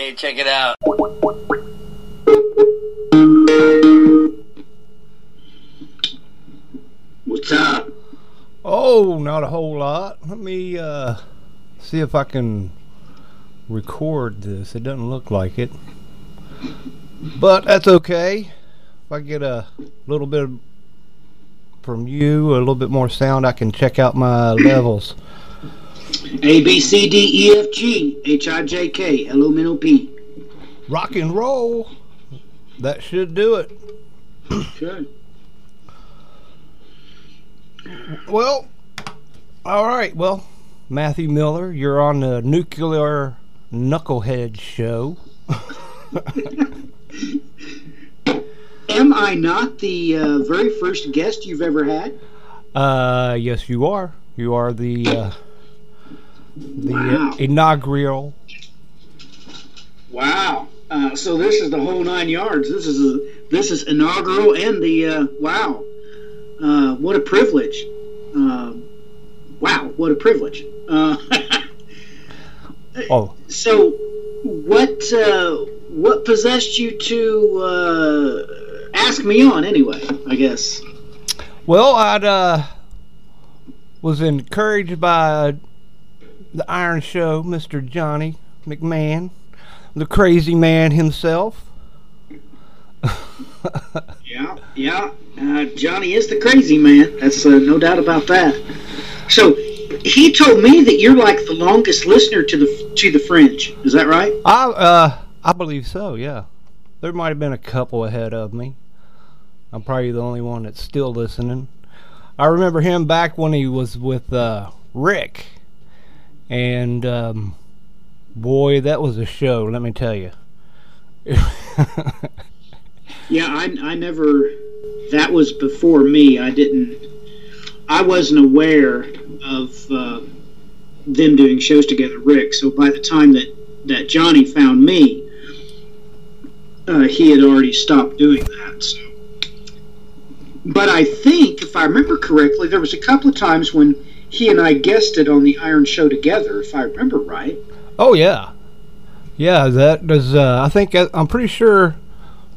Hey, check it out. What's up? Oh, not a whole lot. Let me see if I can record this. It doesn't look like it, but that's okay. If I get a little bit from you, a little bit more sound, I can check out my levels. A, B, C, D, E, F, G, H, I, J, K, L, O, M, N, O, P. Rock and roll. That should do it. Sure. Well, all right. Well, Matthew Miller, you're on the Nuclear Knucklehead Show. Am I not the very first guest you've ever had? Yes, you are. You are the wow. Inaugural. Wow. So this is the whole nine yards. This is inaugural and the wow. What a privilege. Wow, what a privilege. Oh. So what possessed you to ask me on anyway, I guess? Well, I'd was encouraged by The Iron Show, Mr. Johnny McMahon, the crazy man himself. Yeah. Johnny is the crazy man. That's no doubt about that. So he told me that you're like the longest listener to the Fringe. Is that right? I believe so. Yeah, there might have been a couple ahead of me. I'm probably the only one that's still listening. I remember him back when he was with Rick, and boy, that was a show. Let me tell you. Yeah, I never. That was before me. I wasn't aware of them doing shows together, Rick. So by the time that Johnny found me, he had already stopped doing that. So, but I think, if I remember correctly, there was a couple of times when he and I guested on the Iron Show together, if I remember right. Oh yeah, yeah. That does. I think I'm pretty sure.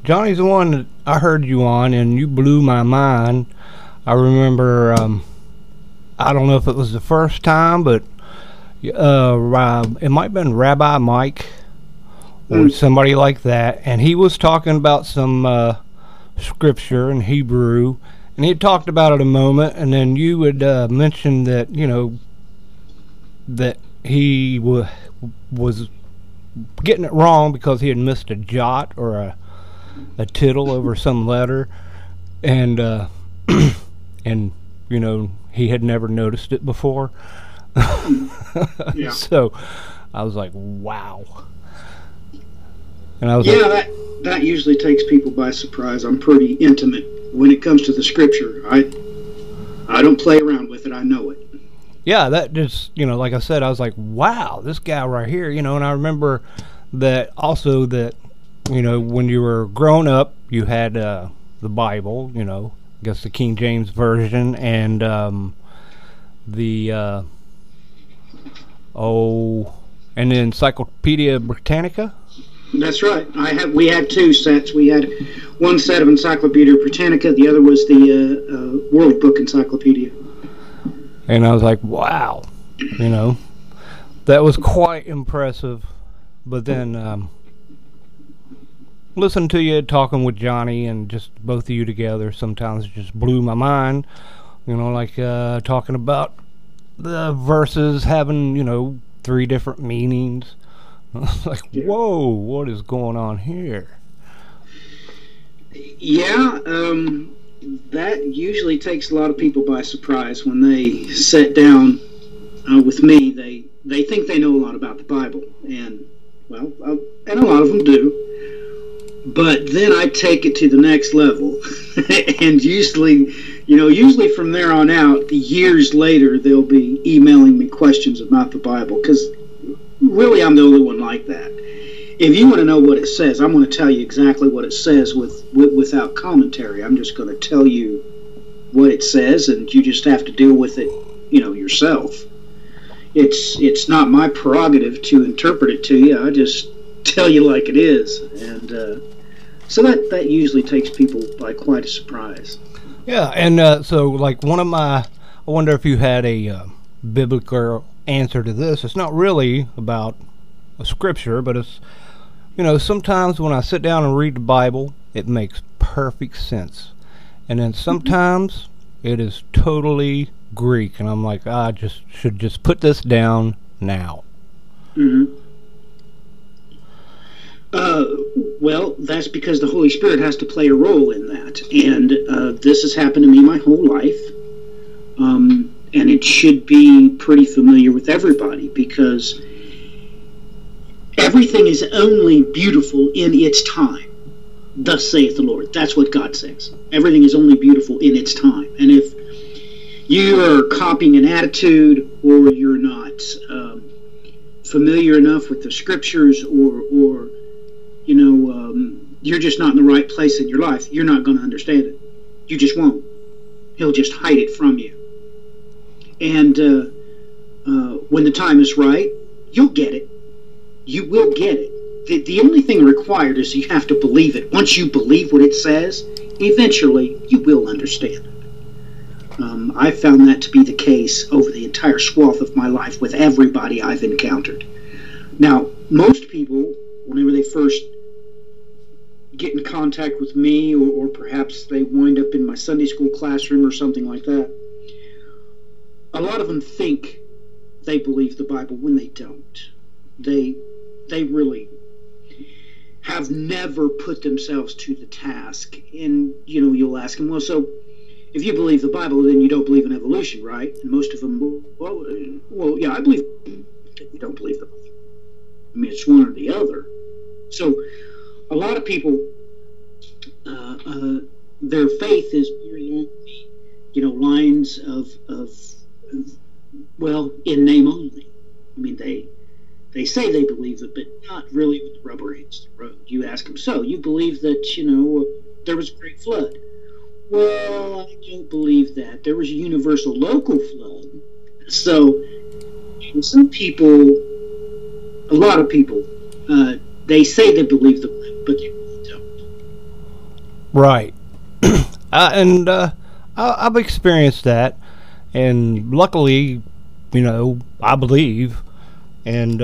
Johnny's the one that I heard you on, and you blew my mind. I remember, I don't know if it was the first time, but it might have been Rabbi Mike or somebody like that, and he was talking about some scripture in Hebrew, and he talked about it a moment, and then you would mention that, you know, that he was getting it wrong because he had missed a jot or a tittle over some letter, and and you know, he had never noticed it before. Yeah. So I was like, wow. And I was that usually takes people by surprise. I'm pretty intimate when it comes to the scripture. I don't play around with it. I know it. Yeah, that just, you know, like I said, I was like, wow, this guy right here, you know. And I remember that also, that, you know, when you were grown up, you had the Bible, you know, I guess the King James Version, and and the Encyclopedia Britannica. That's right. We had two sets. We had one set of Encyclopedia Britannica. The other was the World Book Encyclopedia. And I was like, wow, you know, that was quite impressive. But then. Listen to you talking with Johnny, and just both of you together sometimes just blew my mind, you know, like talking about the verses having, you know, 3 different meanings. I was like, whoa, what is going on here? Yeah, that usually takes a lot of people by surprise when they sit down with me. They think they know a lot about the Bible, and well, and a lot of them do. But then I take it to the next level, and usually from there on out, years later, they'll be emailing me questions about the Bible, because really I'm the only one like that. If you want to know what it says, I'm going to tell you exactly what it says without commentary. I'm just going to tell you what it says, and you just have to deal with it, you know, yourself. It's not my prerogative to interpret it to you. I just tell you like it is. And so that usually takes people by quite a surprise. Yeah, and so like one of my, I wonder if you had a biblical answer to this. It's not really about a scripture, but it's, you know, sometimes when I sit down and read the Bible, it makes perfect sense. And then sometimes it is totally Greek, and I'm like, I should just put this down now. Mm-hmm. Well, that's because the Holy Spirit has to play a role in that, and this has happened to me my whole life, and it should be pretty familiar with everybody, because everything is only beautiful in its time. Thus saith the Lord. That's what God says. Everything is only beautiful in its time. And if you are copying an attitude, or you're not familiar enough with the scriptures, or you know, you're just not in the right place in your life, you're not going to understand it. You just won't. He'll just hide it from you. And when the time is right, you'll get it. You will get it. The only thing required is you have to believe it. Once you believe what it says, eventually you will understand it. I found that to be the case over the entire swath of my life with everybody I've encountered. Now, most people, whenever they first get in contact with me, or perhaps they wind up in my Sunday school classroom or something like that, a lot of them think they believe the Bible when they don't. They really have never put themselves to the task. And, you know, you'll ask them, well, so if you believe the Bible, then you don't believe in evolution, right? And most of them, well yeah, I believe that. You don't believe the Bible. I mean, it's one or the other. So a lot of people, their faith is very only, you know, lines of well, in name only. I mean, they say they believe it, but not really when the rubber hits the road. You ask them, so you believe that, you know, there was a great flood? Well, I don't believe that. There was a universal local flood. So some people, a lot of people, they say they believe the Bible, but they really don't. Right. I've experienced that, and luckily, you know, I believe. And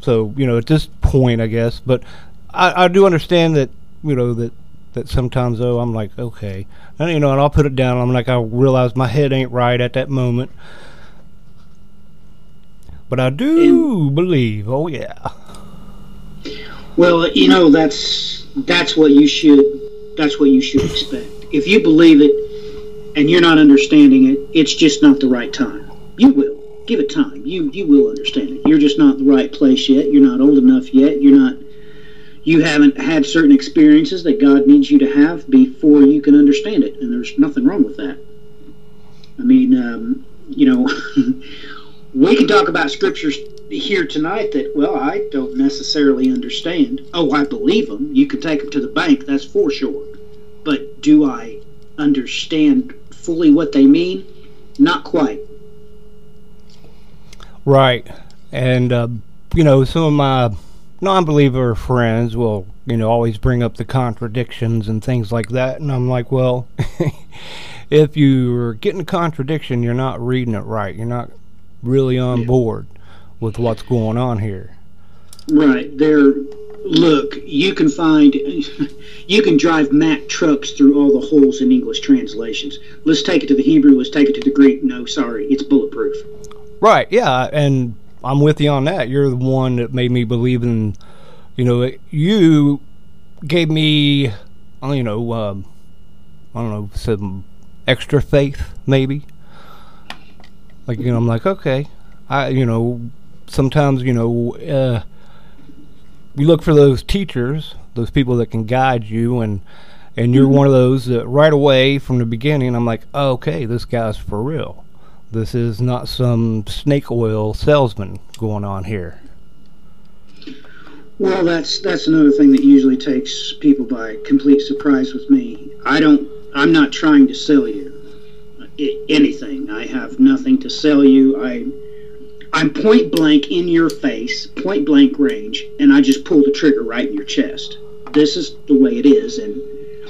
so, you know, at this point, I guess, but I do understand that, you know, that sometimes, though, I'm like, okay, and, you know, and I'll put it down. I'm like, I realize my head ain't right at that moment, but I do believe. Oh yeah. Well, you know, that's what you should expect. If you believe it and you're not understanding it, it's just not the right time. You will. Give it time. You will understand it. You're just not in the right place yet. You're not old enough yet. You haven't had certain experiences that God needs you to have before you can understand it. And there's nothing wrong with that. I mean, you know, we can talk about scriptures here tonight that, well, I don't necessarily understand. Oh, I believe them. You can take them to the bank. That's for sure. But do I understand fully what they mean? Not quite. Right, and you know, some of my non-believer friends will, you know, always bring up the contradictions and things like that, and I'm like, well, if you're getting a contradiction, you're not reading it right. You're not really on board with what's going on here. Right, there. Look, you can drive Mack trucks through all the holes in English translations. Let's take it to the Hebrew. Let's take it to the Greek. No, sorry, it's bulletproof. Right, yeah, and I'm with you on that. You're the one that made me believe in, you know, you gave me, you know, I don't know, some extra faith, maybe. Like, you know, I'm like, okay, you know, sometimes, you know, you look for those teachers, those people that can guide you, and you're one of those that right away from the beginning, I'm like, oh, okay, this guy's for real. This is not some snake oil salesman going on here. Well, that's another thing that usually takes people by complete surprise with me. I'm not trying to sell you anything. I have nothing to sell you. I I'm point blank in your face, point blank range, and I just pull the trigger right in your chest. This is the way it is, and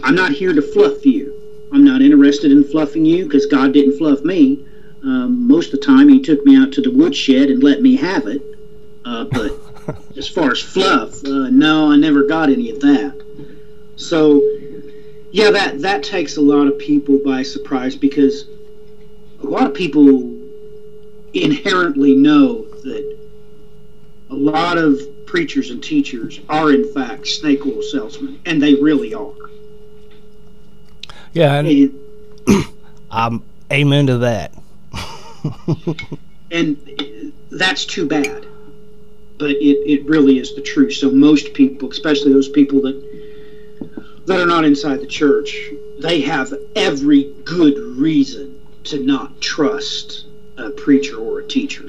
I'm not here to fluff you. I'm not interested in fluffing you because God didn't fluff me. Most of the time, he took me out to the woodshed and let me have it. But as far as fluff, no, I never got any of that. So, yeah, that takes a lot of people by surprise because a lot of people inherently know that a lot of preachers and teachers are, in fact, snake oil salesmen, and they really are. Yeah, and I'm amen to that. And that's too bad, but it really is the truth. So most people, especially those people that are not inside the church, they have every good reason to not trust a preacher or a teacher,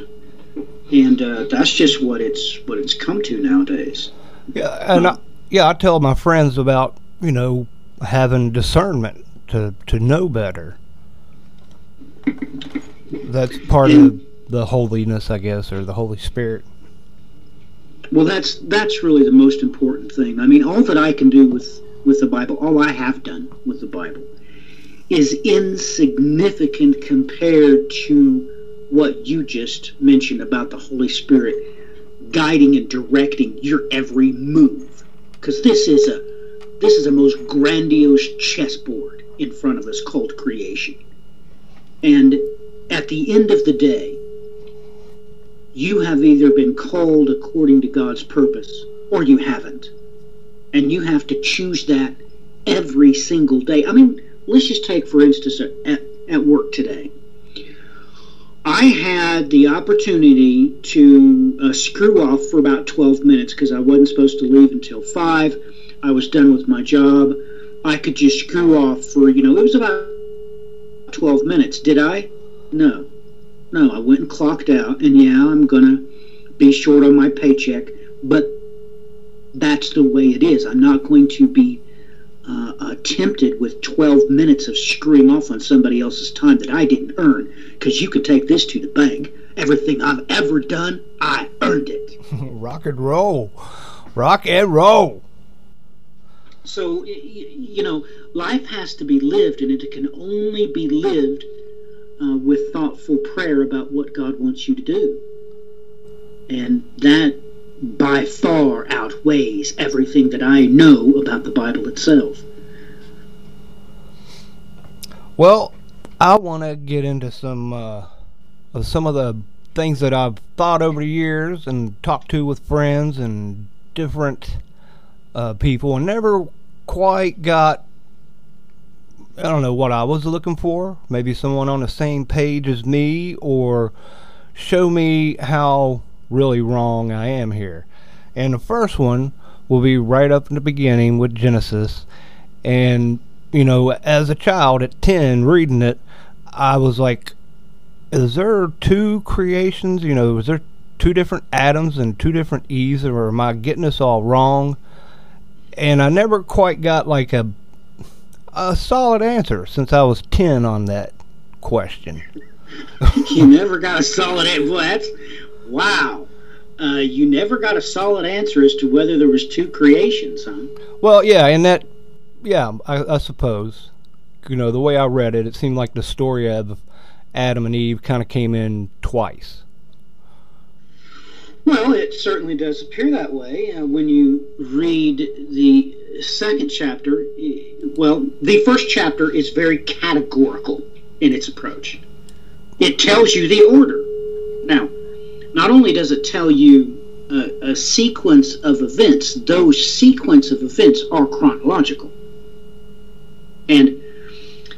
and that's just what it's come to nowadays. Yeah, and I tell my friends about having discernment to know better. That's part of the holiness, I guess, or the Holy Spirit. Well, that's really the most important thing. I mean, all that I can do with the Bible, all I have done with the Bible, is insignificant compared to what you just mentioned about the Holy Spirit guiding and directing your every move. Because this is a most grandiose chessboard in front of us called creation. And at the end of the day, you have either been called according to God's purpose or you haven't. And you have to choose that every single day. I mean, let's just take, for instance, at work today. I had the opportunity to screw off for about 12 minutes because I wasn't supposed to leave until 5. I was done with my job. I could just screw off for, it was about 12 minutes. Did I? No, I went and clocked out, and yeah, I'm going to be short on my paycheck, but that's the way it is. I'm not going to be tempted with 12 minutes of screwing off on somebody else's time that I didn't earn, because you could take this to the bank. Everything I've ever done, I earned it. Rock and roll. Rock and roll. So, life has to be lived, and it can only be lived with thoughtful prayer about what God wants you to do. And that by far outweighs everything that I know about the Bible itself. Well, I want to get into some of the things that I've thought over the years and talked to with friends and different people, and never quite got, I don't know what I was looking for. Maybe someone on the same page as me, or show me how really wrong I am here. And the first one will be right up in the beginning with Genesis. And, as a child at 10 reading it, I was like, is there two creations? Is there two different Adams and two different Eves, or am I getting this all wrong? And I never quite got like a solid answer since I was 10 on that question. You never got a solid answer. What? Wow. You never got a solid answer as to whether there was two creations, huh? Well, yeah, and that, yeah, I suppose. The way I read it, it seemed like the story of Adam and Eve kind of came in twice. Well, it certainly does appear that way. When you read the second chapter, well, the first chapter is very categorical in its approach. It tells you the order. Now, not only does it tell you a sequence of events, those sequence of events are chronological. And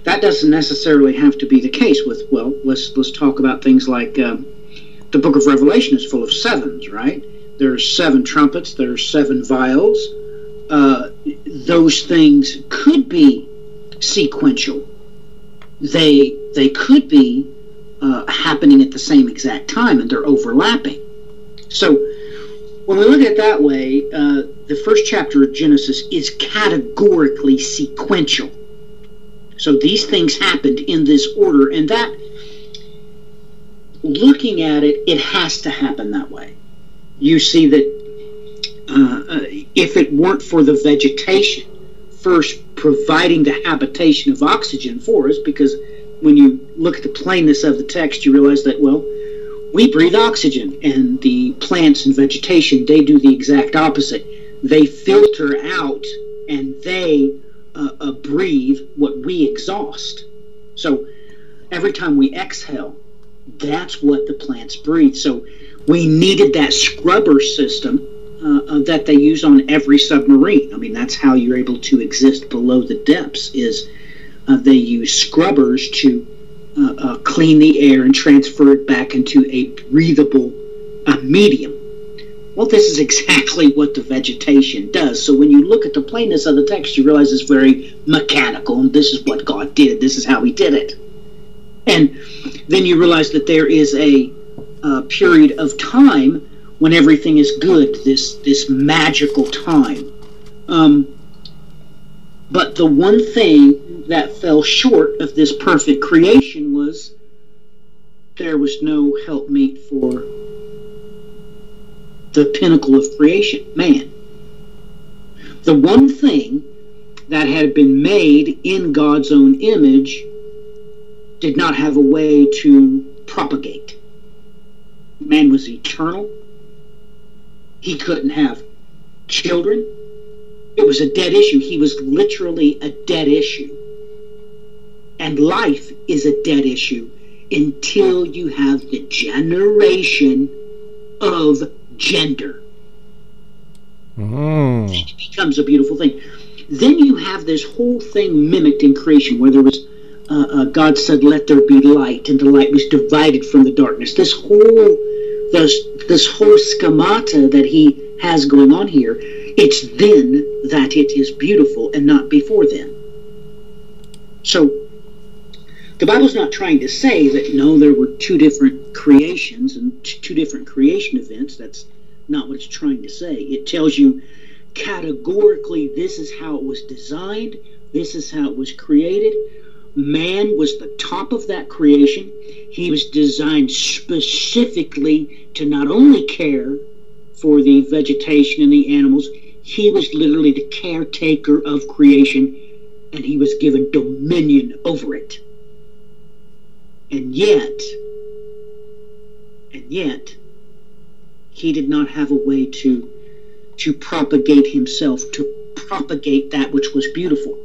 that doesn't necessarily have to be the case with, well, let's talk about things like... the book of Revelation is full of sevens, right? There's 7 trumpets, there's 7 vials. Those things could be sequential. They could be happening at the same exact time, and they're overlapping. So when we look at it that way, the first chapter of Genesis is categorically sequential. So these things happened in this order, and that looking at it, it has to happen that way. You see that if it weren't for the vegetation first providing the habitation of oxygen for us, because when you look at the plainness of the text, you realize that, well, we breathe oxygen, and the plants and vegetation, they do the exact opposite. They filter out and they breathe what we exhaust. So every time we exhale, that's what the plants breathe. So we needed that scrubber system that they use on every submarine. I mean, that's how you're able to exist below the depths, is they use scrubbers to clean the air and transfer it back into a breathable medium. Well, this is exactly what the vegetation does. So when you look at the plainness of the text, you realize it's very mechanical, and this is what God did. This is how he did it. And then you realize that there is a period of time when everything is good, this magical time. But the one thing that fell short of this perfect creation was there was no helpmeet for the pinnacle of creation, man. The one thing that had been made in God's own image did not have a way to propagate. Man was eternal. He couldn't have children. It was a dead issue. He was literally a dead issue. And life is a dead issue until you have the generation of gender. Mm. It becomes a beautiful thing. Then you have this whole thing mimicked in creation, where there was God said, "Let there be light," and the light was divided from the darkness. This whole schemata that he has going on here, it's then that it is beautiful and not before then. So the Bible's not trying to say that, no, there were two different creations and two different creation events. That's not what it's trying to say. It tells you categorically, this is how it was designed, this is how it was created. Man was the top of that creation. He was designed specifically to not only care for the vegetation and the animals, he was literally the caretaker of creation, and he was given dominion over it. And yet, he did not have a way to propagate himself, to propagate that which was beautiful.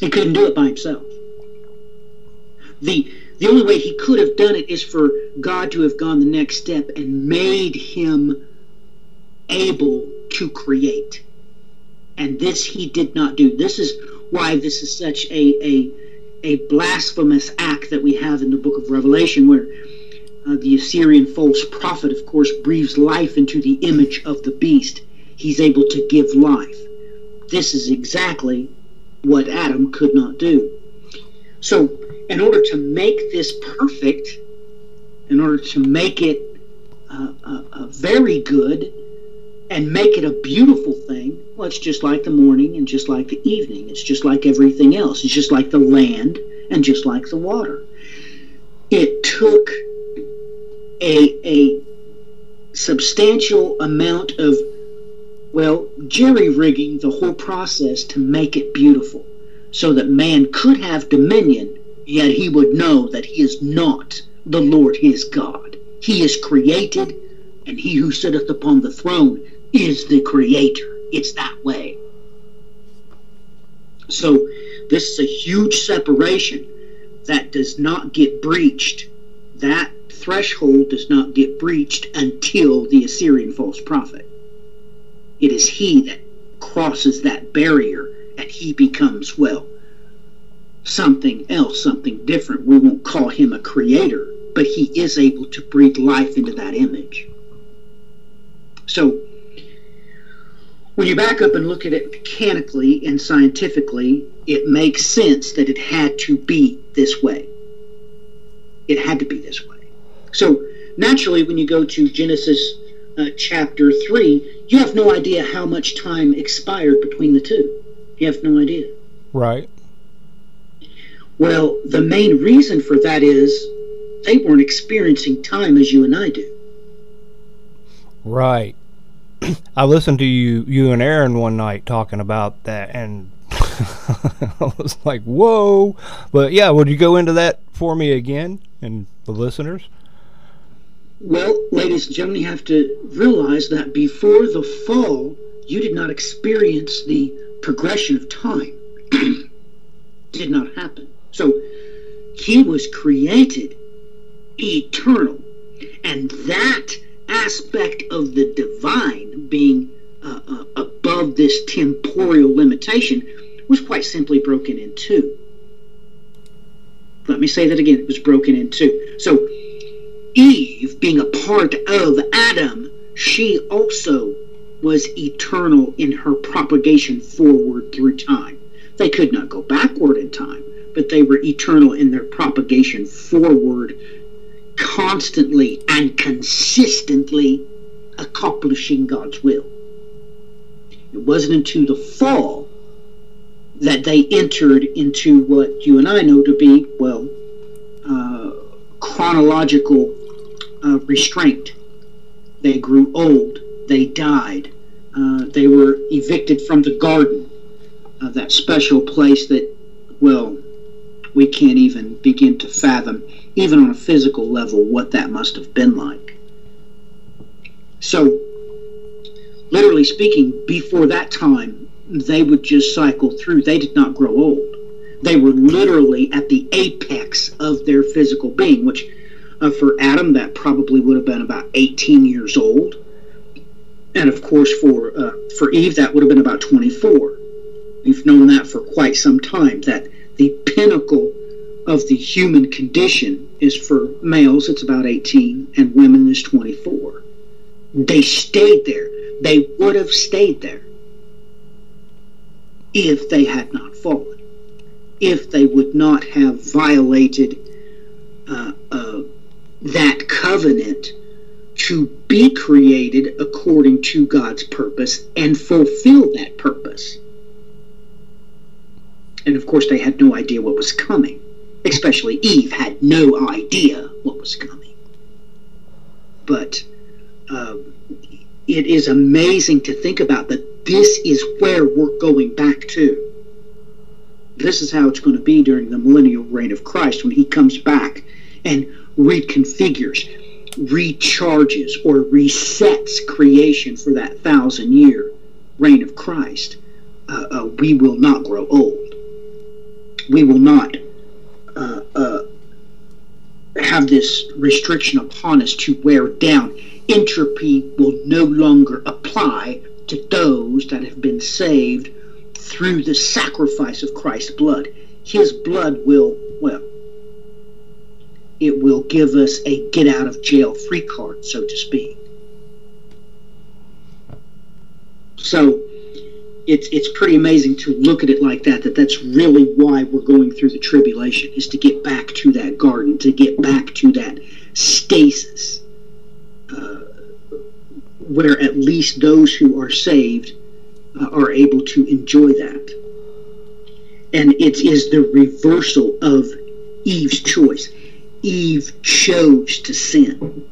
He couldn't do it by himself. The only way he could have done it is for God to have gone the next step and made him able to create. And this he did not do. This is why this is such a blasphemous act that we have in the book of Revelation, where the Assyrian false prophet, of course, breathes life into the image of the beast. He's able to give life. This is exactly what Adam could not do. So in order to make this perfect, in order to make it very good and make it a beautiful thing, well, it's just like the morning and just like the evening. It's just like everything else. It's just like the land and just like the water. It took a substantial amount of, well, jerry-rigging the whole process to make it beautiful, so that man could have dominion, yet he would know that he is not the Lord his God. He is created, and he who sitteth upon the throne is the creator. It's that way. So this is a huge separation that does not get breached. That threshold does not get breached until the Assyrian false prophet. It is he that crosses that barrier, and he becomes, well, something else, something different. We won't call him a creator, but he is able to breathe life into that image. So when you back up and look at it mechanically and scientifically, it makes sense that it had to be this way. It had to be this way. So naturally, when you go to Genesis chapter 3, you have no idea how much time expired between the two. You have no idea. Right. Well, the main reason for that is They weren't experiencing time as you and I do. Right. I listened to you and Aaron one night talking about that, and I was like, whoa. But yeah, would you go into that for me again and the listeners? Well, ladies and gentlemen, you have to realize that before the fall, you did not experience the progression of time. It did not happen. So he was created eternal, and that aspect of the divine being above this temporal limitation was quite simply broken in two. Let me say that again. It was broken in two. So Eve, being a part of Adam, she also was eternal in her propagation forward through time. They could not go backward in time, but they were eternal in their propagation forward, constantly and consistently accomplishing God's will. It wasn't until the fall that they entered into what you and I know to be, well, chronological restraint. They grew old. They died. They were evicted from the garden, that special place that, well, we can't even begin to fathom, even on a physical level, what that must have been like. So, literally speaking, before that time, they would just cycle through. They did not grow old. They were literally at the apex of their physical being, which for Adam, that probably would have been about 18 years old. And of course, for Eve, that would have been about 24. We've known that for quite some time, that the pinnacle of the human condition is, for males, it's about 18, and women is 24. They stayed there. They would have stayed there if they had not fallen, if they would not have violated that covenant to be created according to God's purpose and fulfill that purpose. And of course, they had no idea what was coming. Especially Eve had no idea what was coming. But it is amazing to think about that this is where we're going back to. This is how it's going to be during the millennial reign of Christ, when he comes back and reconfigures, recharges, or resets creation for that 1,000-year reign of Christ. We will not grow old. We will not have this restriction upon us to wear down. Entropy will no longer apply to those that have been saved through the sacrifice of Christ's blood. His blood will, well, it will give us a get-out-of-jail-free card, so to speak. So it's pretty amazing to look at it like that, that's really why we're going through the tribulation, is to get back to that garden, to get back to that stasis, where at least those who are saved are able to enjoy that. And it is the reversal of Eve's choice. Eve chose to sin,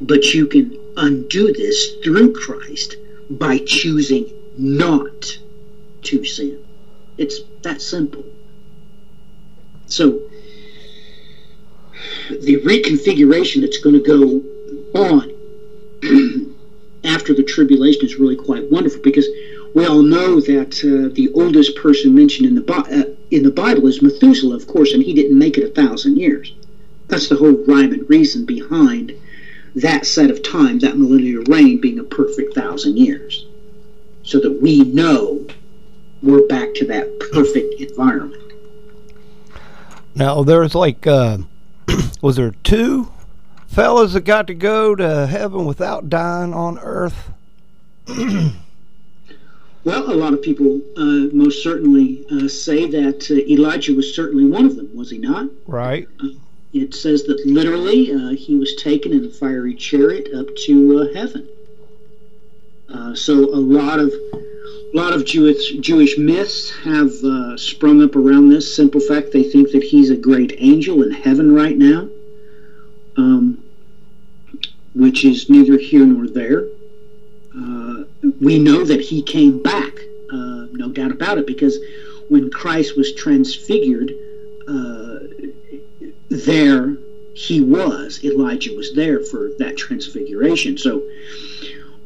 but you can undo this through Christ by choosing not to sin. It's that simple. So the reconfiguration that's going to go on after the tribulation is really quite wonderful, because we all know that the oldest person mentioned in the Bible is Methuselah, of course, and he didn't make it 1,000 years. That's the whole rhyme and reason behind that set of time, that millennial reign being a perfect 1,000 years, so that we know we're back to that perfect environment. Now, there's like, was there two fellas that got to go to heaven without dying on earth? Well, a lot of people most certainly say that Elijah was certainly one of them, was he not? Right. It says that literally he was taken in a fiery chariot up to heaven. So a lot of Jewish myths have sprung up around this simple fact. They think that he's a great angel in heaven right now. which is neither here nor there. We know that he came back, no doubt about it, because when Christ was transfigured, there he was. Elijah was there for that transfiguration. So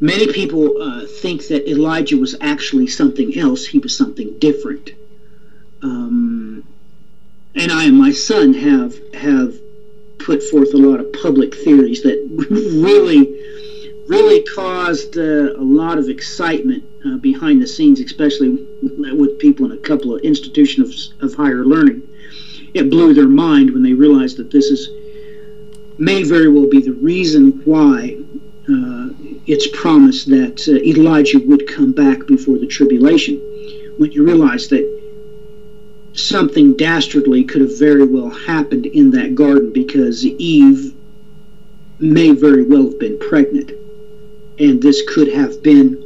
many people think that Elijah was actually something else. He was something different. And I and my son have put forth a lot of public theories that really caused a lot of excitement behind the scenes, especially with people in a couple of institutions of higher learning. It blew their mind when they realized that this may very well be the reason why it's promised that Elijah would come back before the tribulation, when you realize that something dastardly could have very well happened in that garden, because Eve may very well have been pregnant, and this could have been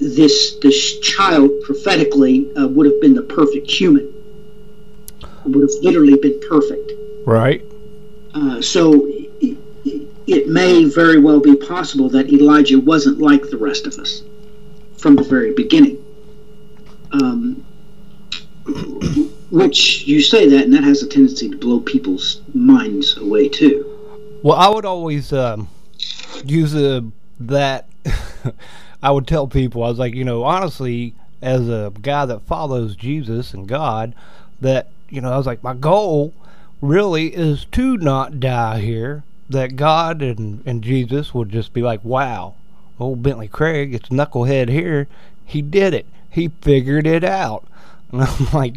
this child prophetically would have been the perfect human. It would have literally been perfect, right? So it may very well be possible that Elijah wasn't like the rest of us from the very beginning. Which, you say that, and that has a tendency to blow people's minds away too. Well, I would always use that. I would tell people, I was like, honestly, as a guy that follows Jesus and God, that, I was like, my goal really is to not die here, that God and Jesus would just be like, wow, old Bentley Craig, it's knucklehead here, he did it, he figured it out. And I'm like,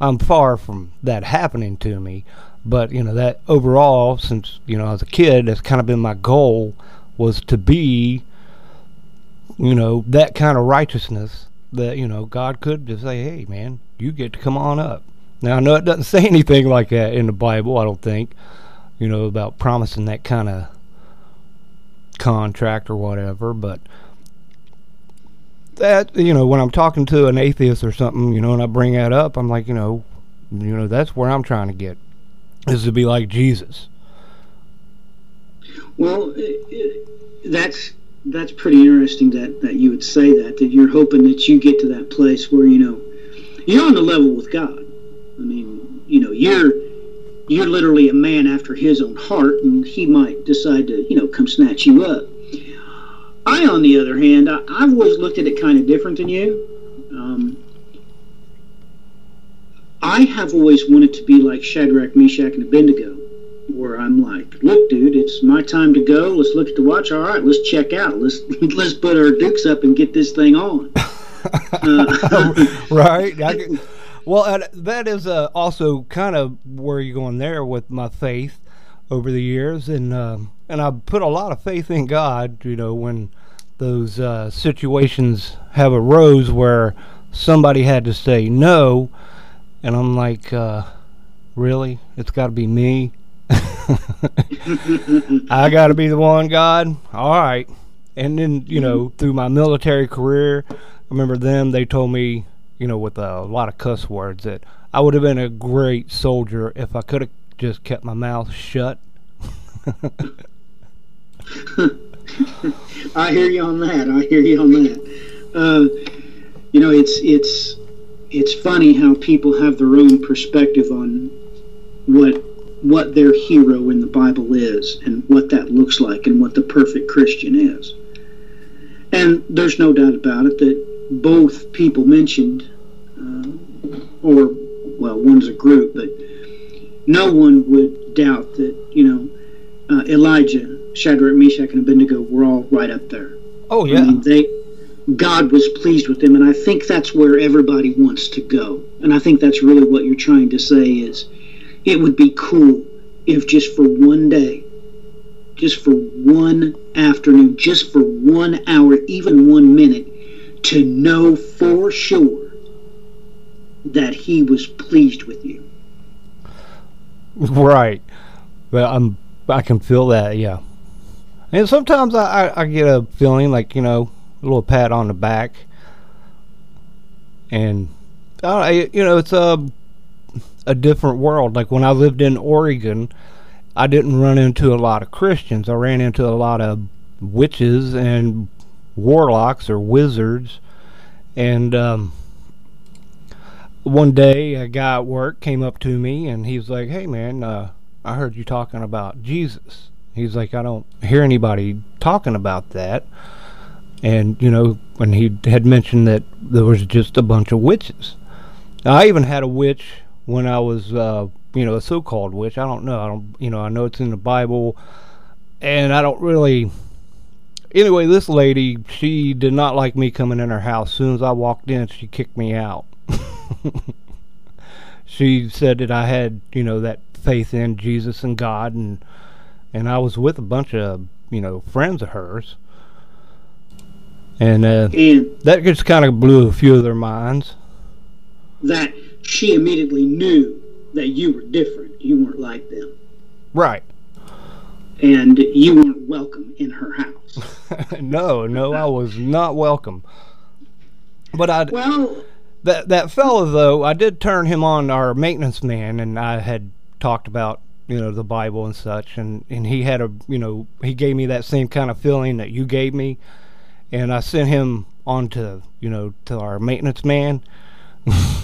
I'm far from that happening to me. But, that overall, since, I was a kid, that's kind of been my goal, was to be, that kind of righteousness that, God could just say, hey, man, you get to come on up. Now, I know it doesn't say anything like that in the Bible, I don't think, about promising that kind of contract or whatever, but that, when I'm talking to an atheist or something, and I bring that up, I'm like, that's where I'm trying to get, is to be like Jesus. Well, that's pretty interesting that you would say that you're hoping that you get to that place where, you're on the level with God. I mean, you're literally a man after his own heart, and he might decide to, come snatch you up. I, on the other hand, I've always looked at it kind of different than you. I have always wanted to be like Shadrach, Meshach, and Abednego, where I'm like, look, dude, it's my time to go. Let's look at the watch. All right, let's check out. Let's put our dukes up and get this thing on. Right. Well, that is also kind of where you're going there with my faith over the years, and I put a lot of faith in God, when those situations have arose where somebody had to say no, and I'm like, really? It's got to be me? I got to be the one, God? All right. And then, through my military career, I remember they told me, with a lot of cuss words, that I would have been a great soldier if I could have just kept my mouth shut. I hear you on that. It's funny how people have their own perspective on what their hero in the Bible is, and what that looks like, and what the perfect Christian is. And there's no doubt about it that both people mentioned, or, well, one's a group, but no one would doubt that, Elijah, Shadrach, Meshach, and Abednego were all right up there. Oh, yeah. I mean, God was pleased with them, and I think that's where everybody wants to go. And I think that's really what you're trying to say is, it would be cool if just for one day, just for one afternoon, just for 1 hour, even 1 minute, to know for sure that he was pleased with you. Right. Well, I can feel that, yeah. And sometimes I get a feeling like, a little pat on the back. And, it's a different world. Like when I lived in Oregon, I didn't run into a lot of Christians. I ran into a lot of witches and warlocks or wizards. And one day a guy at work came up to me and he was like, "Hey man, I heard you talking about Jesus." He's like, "I don't hear anybody talking about that." And, you know, when he had mentioned that there was just a bunch of witches. Now, I even had a witch when I was, you know, a so-called witch. I don't know. I know it's in the Bible. And I don't really... Anyway, this lady, she did not like me coming in her house. As soon as I walked in, she kicked me out. She said that I had, you know, that faith in Jesus and God, and I was with a bunch of, you know, friends of hers. And that just kind of blew a few of their minds. That she immediately knew that you were different. You weren't like them. Right. And you weren't welcome in her house. No, I was not welcome. But that fellow, though, I did turn him on, our maintenance man, and I had talked about, you know, the Bible and such, and he had a, you know, he gave me that same kind of feeling that you gave me, and I sent him on to, you know, to our maintenance man. I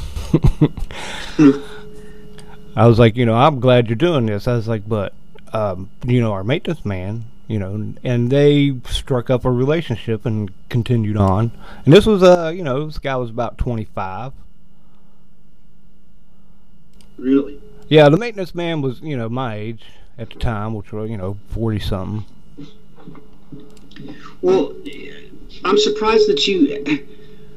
was like, you know, I'm glad you're doing this. I was like, but, you know, our maintenance man, you know, and they struck up a relationship and continued on. And this was, you know, this guy was about 25. Really? Yeah, the maintenance man was, you know, my age at the time, which was, you know, 40-something. Well, I'm surprised that you...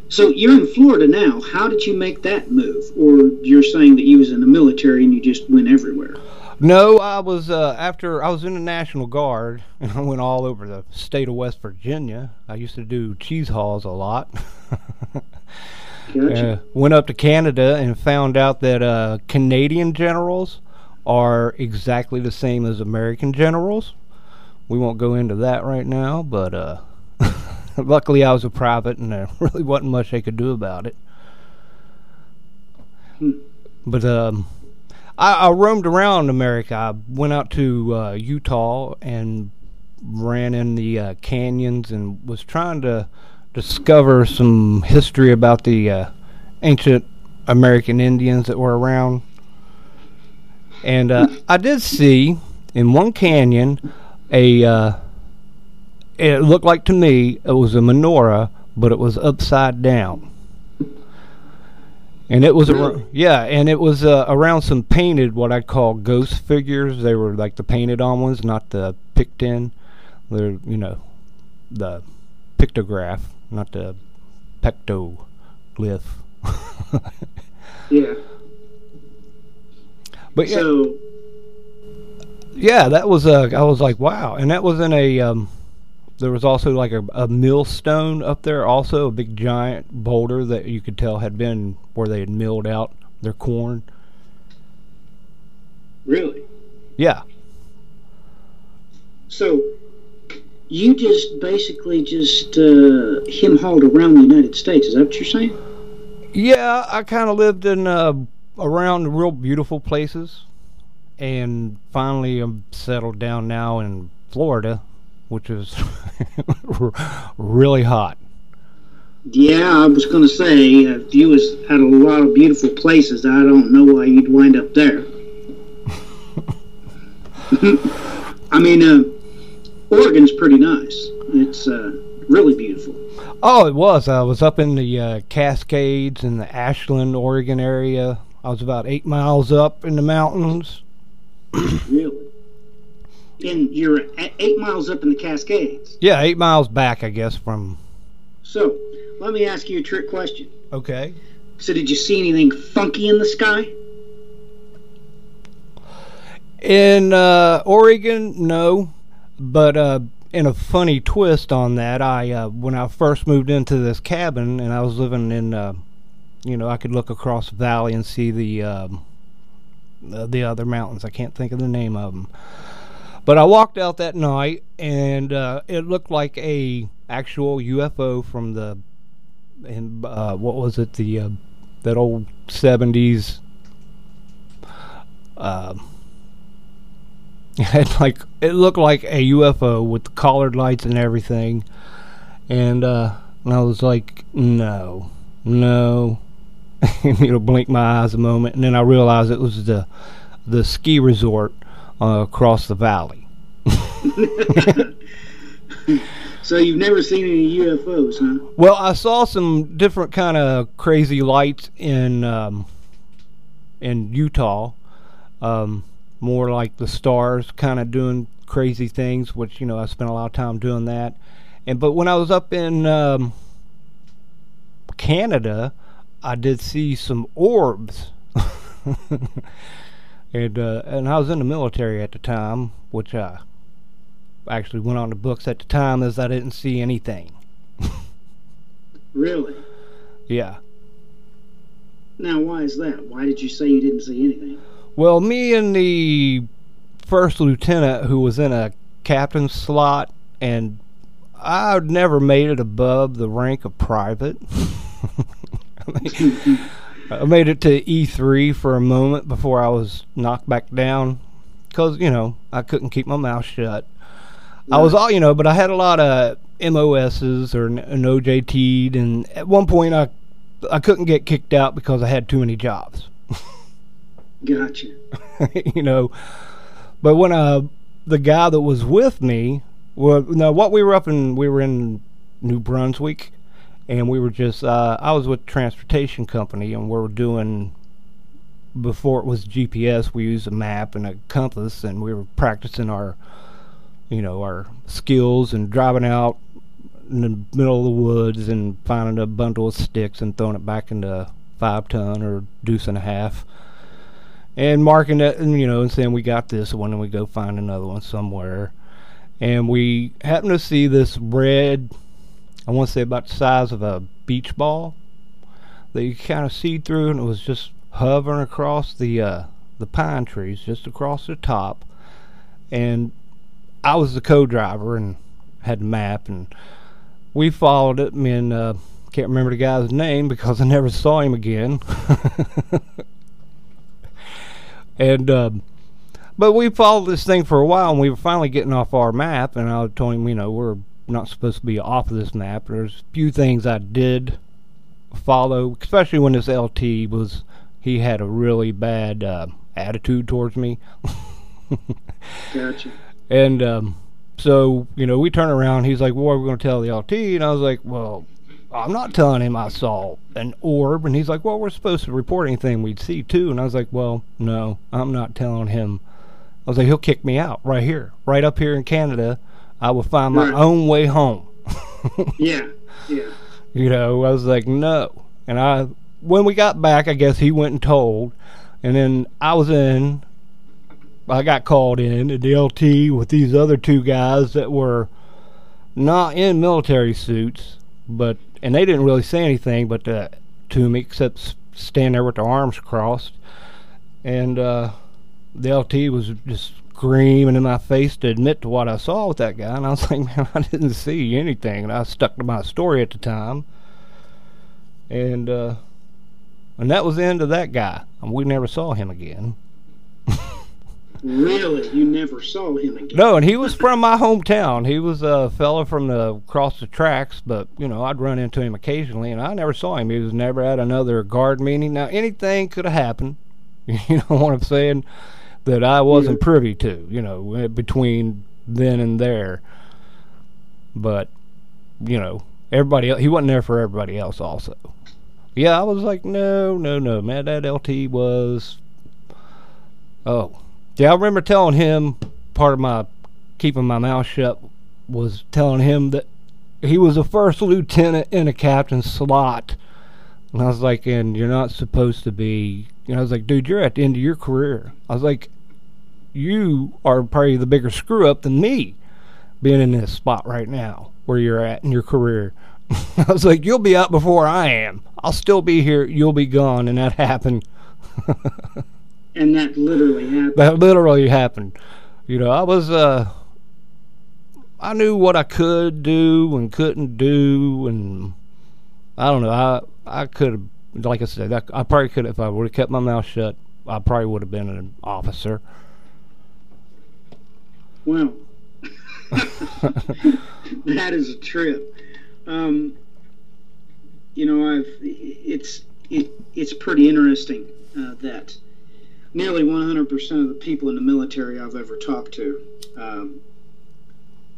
So you're in Florida now. How did you make that move? Or you're saying that you was in the military and you just went everywhere? No, I was, I was in the National Guard, and I went all over the state of West Virginia. I used to do cheese hauls a lot. Gotcha. Went up to Canada and found out that Canadian generals are exactly the same as American generals. We won't go into that right now, but luckily I was a private and there really wasn't much they could do about it. But I roamed around America. I went out to Utah and ran in the canyons and was trying to discover some history about the ancient American Indians that were around. And I did see in one canyon it looked like to me it was a menorah, but it was upside down. And it was around some painted, what I call ghost figures. They were like the painted on ones, not the picked in. They're, you know, the pictograph, not the pectoglyph. Yeah. But yeah, so that was I was like, wow. And that was in a there was also like a millstone up there, also a big giant boulder that you could tell had been where they had milled out their corn. Really? Yeah. So you just basically just him-hauled around the United States. Is that what you're saying? Yeah, I kind of lived in around real beautiful places, and finally I'm settled down now in Florida, which is really hot. Yeah, I was going to say, if you was at a lot of beautiful places, I don't know why you'd wind up there. I mean, Oregon's pretty nice. It's really beautiful. Oh, it was. I was up in the Cascades in the Ashland, Oregon area. I was about 8 miles up in the mountains. Really? And you're 8 miles up in the Cascades? Yeah, 8 miles back, I guess, from... So, let me ask you a trick question. Okay. So, did you see anything funky in the sky? In Oregon, no. But in a funny twist on that, I when I first moved into this cabin, and I was living in, you know, I could look across the valley and see the other mountains. I can't think of the name of them. But I walked out that night, and it looked like a actual UFO from the, and what was it, the that old 70s It looked like a UFO with the collared lights and everything. And I was like, no. Blink my eyes a moment, and then I realized it was the ski resort across the valley. So you've never seen any UFOs, huh? Well, I saw some different kind of crazy lights in Utah, more like the stars, kind of doing crazy things, which I spent a lot of time doing that. But when I was up in Canada, I did see some orbs. And I was in the military at the time, which I actually went on the books at the time as I didn't see anything. Really? Yeah. Now, why is that? Why did you say you didn't see anything? Well, me and the first lieutenant, who was in a captain's slot, and I never made it above the rank of private. I made it to E3 for a moment before I was knocked back down, because I couldn't keep my mouth shut. Right. I was all but I had a lot of MOSs or an OJT'd, and at one point I couldn't get kicked out because I had too many jobs. Gotcha. But when the guy that was with me, we were in New Brunswick. And we were just, I was with a transportation company, and we were doing, before it was GPS, we used a map and a compass, and we were practicing our, our skills and driving out in the middle of the woods and finding a bundle of sticks and throwing it back into 5-ton or 1.5 deuce and marking it, and, and saying we got this one and we go find another one somewhere. And we happened to see this red, I want to say about the size of a beach ball, that you kind of see through, and it was just hovering across the pine trees, just across the top. And I was the co-driver and had the map, and we followed it. Me and can't remember the guy's name because I never saw him again. And but we followed this thing for a while, and we were finally getting off our map, and I told him, we're not supposed to be off of this map. There's a few things I did follow, especially when this LT he had a really bad attitude towards me. Gotcha. And so, we turn around, he's like, well, what are we going to tell the LT? And I was like, well, I'm not telling him I saw an orb. And he's like, well, we're supposed to report anything we'd see too. And I was like, well, no, I'm not telling him. I was like, he'll kick me out right here, right up here in Canada. I will find my own way home. Yeah. I was like, no. And when we got back, I guess he went and told. And then I got called in at the LT with these other two guys that were not in military suits, and they didn't really say anything to me, except stand there with their arms crossed. And the LT was just screaming in my face to admit to what I saw with that guy, and I was like, man, I didn't see anything, and I stuck to my story at the time, and that was the end of that guy, and we never saw him again. Really? You never saw him again? No, and he was from my hometown. He was a fellow from across the tracks, but, I'd run into him occasionally, and I never saw him. He was never at another guard meeting. Now, anything could have happened, you know what I'm saying? That I wasn't privy to, between then and there. But, everybody else, he wasn't there for everybody else also. Yeah, I was like, no, man, that LT was... Oh. Yeah, I remember telling him, part of my keeping my mouth shut was telling him that he was a first lieutenant in a captain's slot. And I was like, and you're not supposed to be... I was like, dude, you're at the end of your career. I was like, you are probably the bigger screw-up than me being in this spot right now where you're at in your career. I was like, you'll be out before I am. I'll still be here. You'll be gone. And that happened. And that literally happened. I was, I knew what I could do and couldn't do. And I don't know. I could have. Like I said, I probably could, if I would have kept my mouth shut, I probably would have been an officer. Wow. That is a trip. You know, it's pretty interesting that nearly 100% of the people in the military I've ever talked to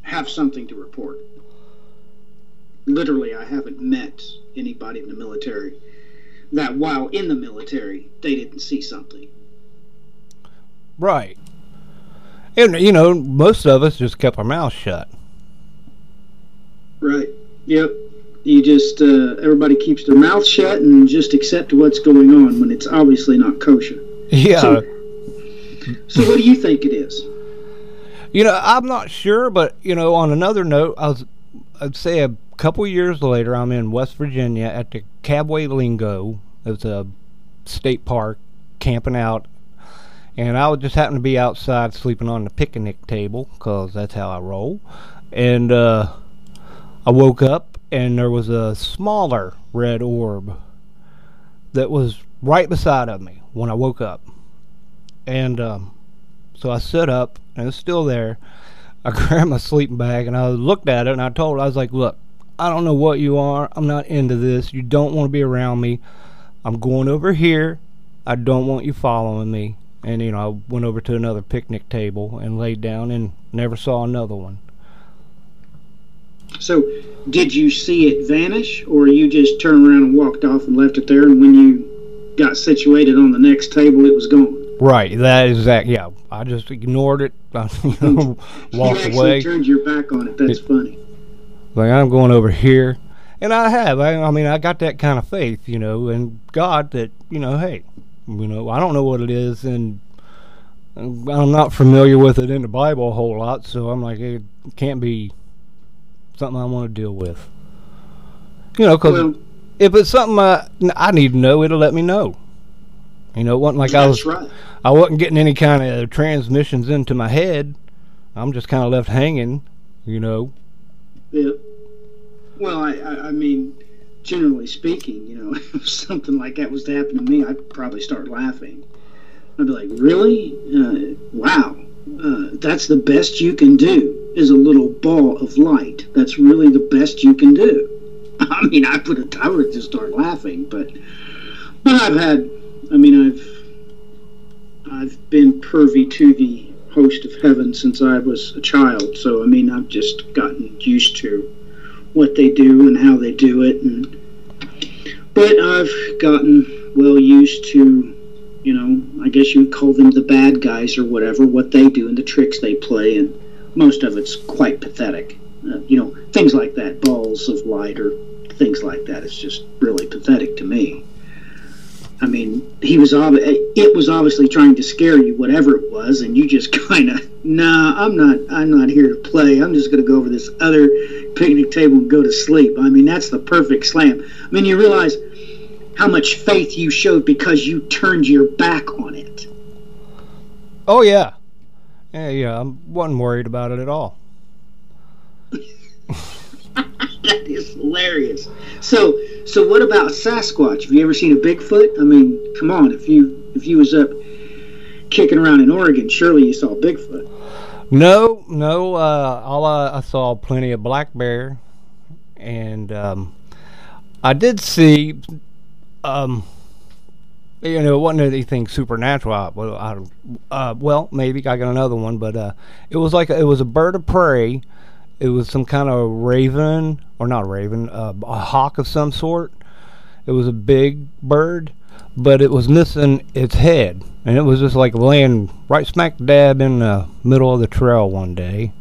have something to report. Literally, I haven't met anybody in the military that while in the military, they didn't see something. Right. And, you know, most of us just kept our mouths shut. Right. Yep. You just, everybody keeps their mouth shut and just accept what's going on when it's obviously not kosher. Yeah. So what do you think it is? You know, I'm not sure, but, you know, on another note, I'd say a couple years later, I'm in West Virginia at the Cabway Lingo. It's a state park, camping out. And I would just happen to be outside sleeping on the picnic table, because that's how I roll. And I woke up, and there was a smaller red orb that was right beside of me when I woke up. And so I stood up, and it's still there. I grabbed my sleeping bag, and I looked at it, and I told her, I was like, look, I don't know what you are. I'm not into this. You don't want to be around me. I'm going over here. I don't want you following me. And, you know, I went over to another picnic table and laid down and never saw another one. So, did you see it vanish, or you just turned around and walked off and left it there, and when you got situated on the next table, it was gone? Right, that is exact. Yeah, I just ignored it, you know, walked away. You actually turned your back on it, that's funny. Like, I'm going over here, and I have. I mean, I got that kind of faith, you know, in God that, you know, hey... You know, I don't know what it is, and I'm not familiar with it in the Bible a whole lot, so I'm like, it can't be something I want to deal with. You know, because if it's something I need to know, it'll let me know. You know, it wasn't like I wasn't getting any kind of transmissions into my head. I'm just kind of left hanging, you know. Yeah. Well, I mean... Generally speaking, you know, if something like that was to happen to me, I'd probably start laughing. I'd be like, really? Wow. That's the best you can do is a little ball of light. That's really the best you can do. I mean, I would just start laughing, but I've been privy to the host of heaven since I was a child. So, I mean, I've just gotten used to what they do and how they do it, but I've gotten well used to, you know, I guess you'd call them the bad guys or whatever, what they do and the tricks they play, and most of it's quite pathetic. You know, things like that, balls of light or things like that, it's just really pathetic to me. I mean, it was obviously trying to scare you, whatever it was, and you just kind of, nah, I'm not here to play. I'm just going to go over this other picnic table and go to sleep. I mean, that's the perfect slam. I mean, you realize how much faith you showed because you turned your back on it. Oh, yeah. Yeah, I wasn't worried about it at all. That is hilarious. So what about Sasquatch? Have you ever seen a Bigfoot? I mean, come on, if you was up kicking around in Oregon, surely you saw Bigfoot. No. I saw plenty of black bear, and I did see, you know, it wasn't anything supernatural. Well, maybe I got another one, but it was a bird of prey. It was some kind of raven, or not a raven, a hawk of some sort. It was a big bird, but it was missing its head. And it was just like laying right smack dab in the middle of the trail one day.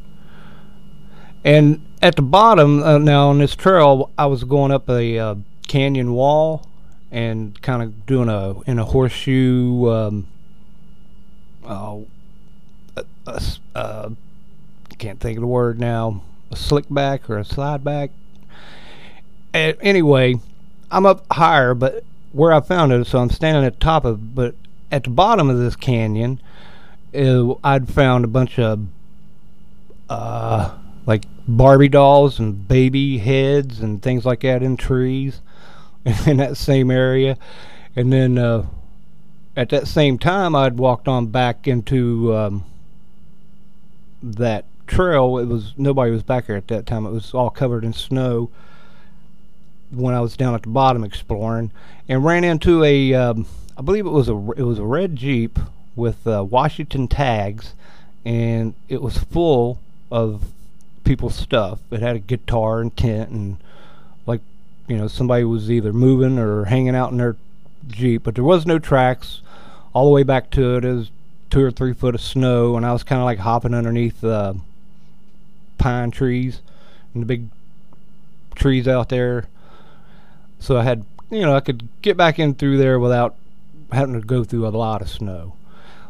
And at the bottom, now on this trail, I was going up a canyon wall and kind of doing in a horseshoe can't think of the word now, a slick back or a slide back. And anyway, I'm up higher, but where I found it, so I'm standing at the top of it, but at the bottom of this canyon, I'd found a bunch of like Barbie dolls and baby heads and things like that in trees in that same area. And then at that same time, I'd walked on back into that trail, it was nobody was back there at that time. It was all covered in snow when I was down at the bottom exploring, and ran into a I believe it was a red Jeep with Washington tags, and it was full of people's stuff. It had a guitar and tent, and like, you know, somebody was either moving or hanging out in their Jeep, but there was no tracks all the way back to it. It was 2 or 3 foot of snow, and I was kind of like hopping underneath pine trees and the big trees out there, so I had, you know, I could get back in through there without having to go through a lot of snow.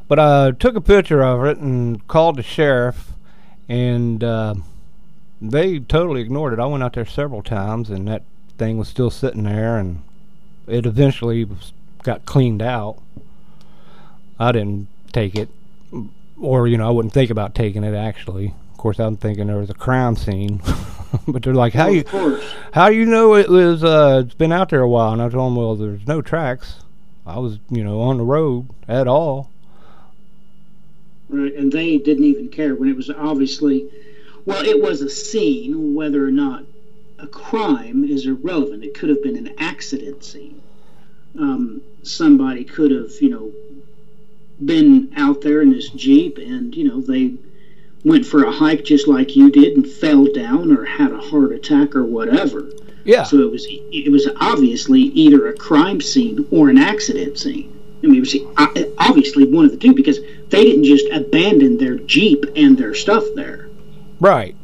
But I took a picture of it and called the sheriff, and they totally ignored it. I went out there several times, and that thing was still sitting there, and it eventually got cleaned out. I didn't take it, or, you know, I wouldn't think about taking it, actually. Of course, I'm thinking there was a crime scene. But they're like, how do you know it was, it's been out there a while? And I told them, well, there's no tracks. I was, you know, on the road at all. Right, and they didn't even care when it was obviously, well, it was a scene. Whether or not a crime is irrelevant. It could have been an accident scene. Somebody could have, you know, been out there in this Jeep, and, you know, they went for a hike just like you did and fell down or had a heart attack or whatever. Yeah. So it was obviously either a crime scene or an accident scene. I mean, it was obviously one of the two, because they didn't just abandon their Jeep and their stuff there. Right.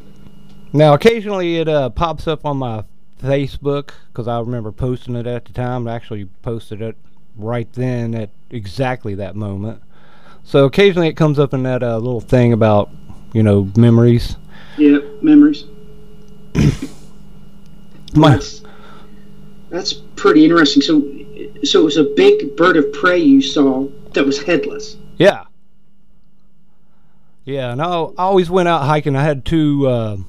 Now, occasionally it pops up on my Facebook, because I remember posting it at the time. I actually posted it right then at exactly that moment. So occasionally it comes up in that little thing about, you know, memories. Yeah, memories. That's pretty interesting. So it was a big bird of prey you saw that was headless. Yeah. Yeah, and I always went out hiking. I had two...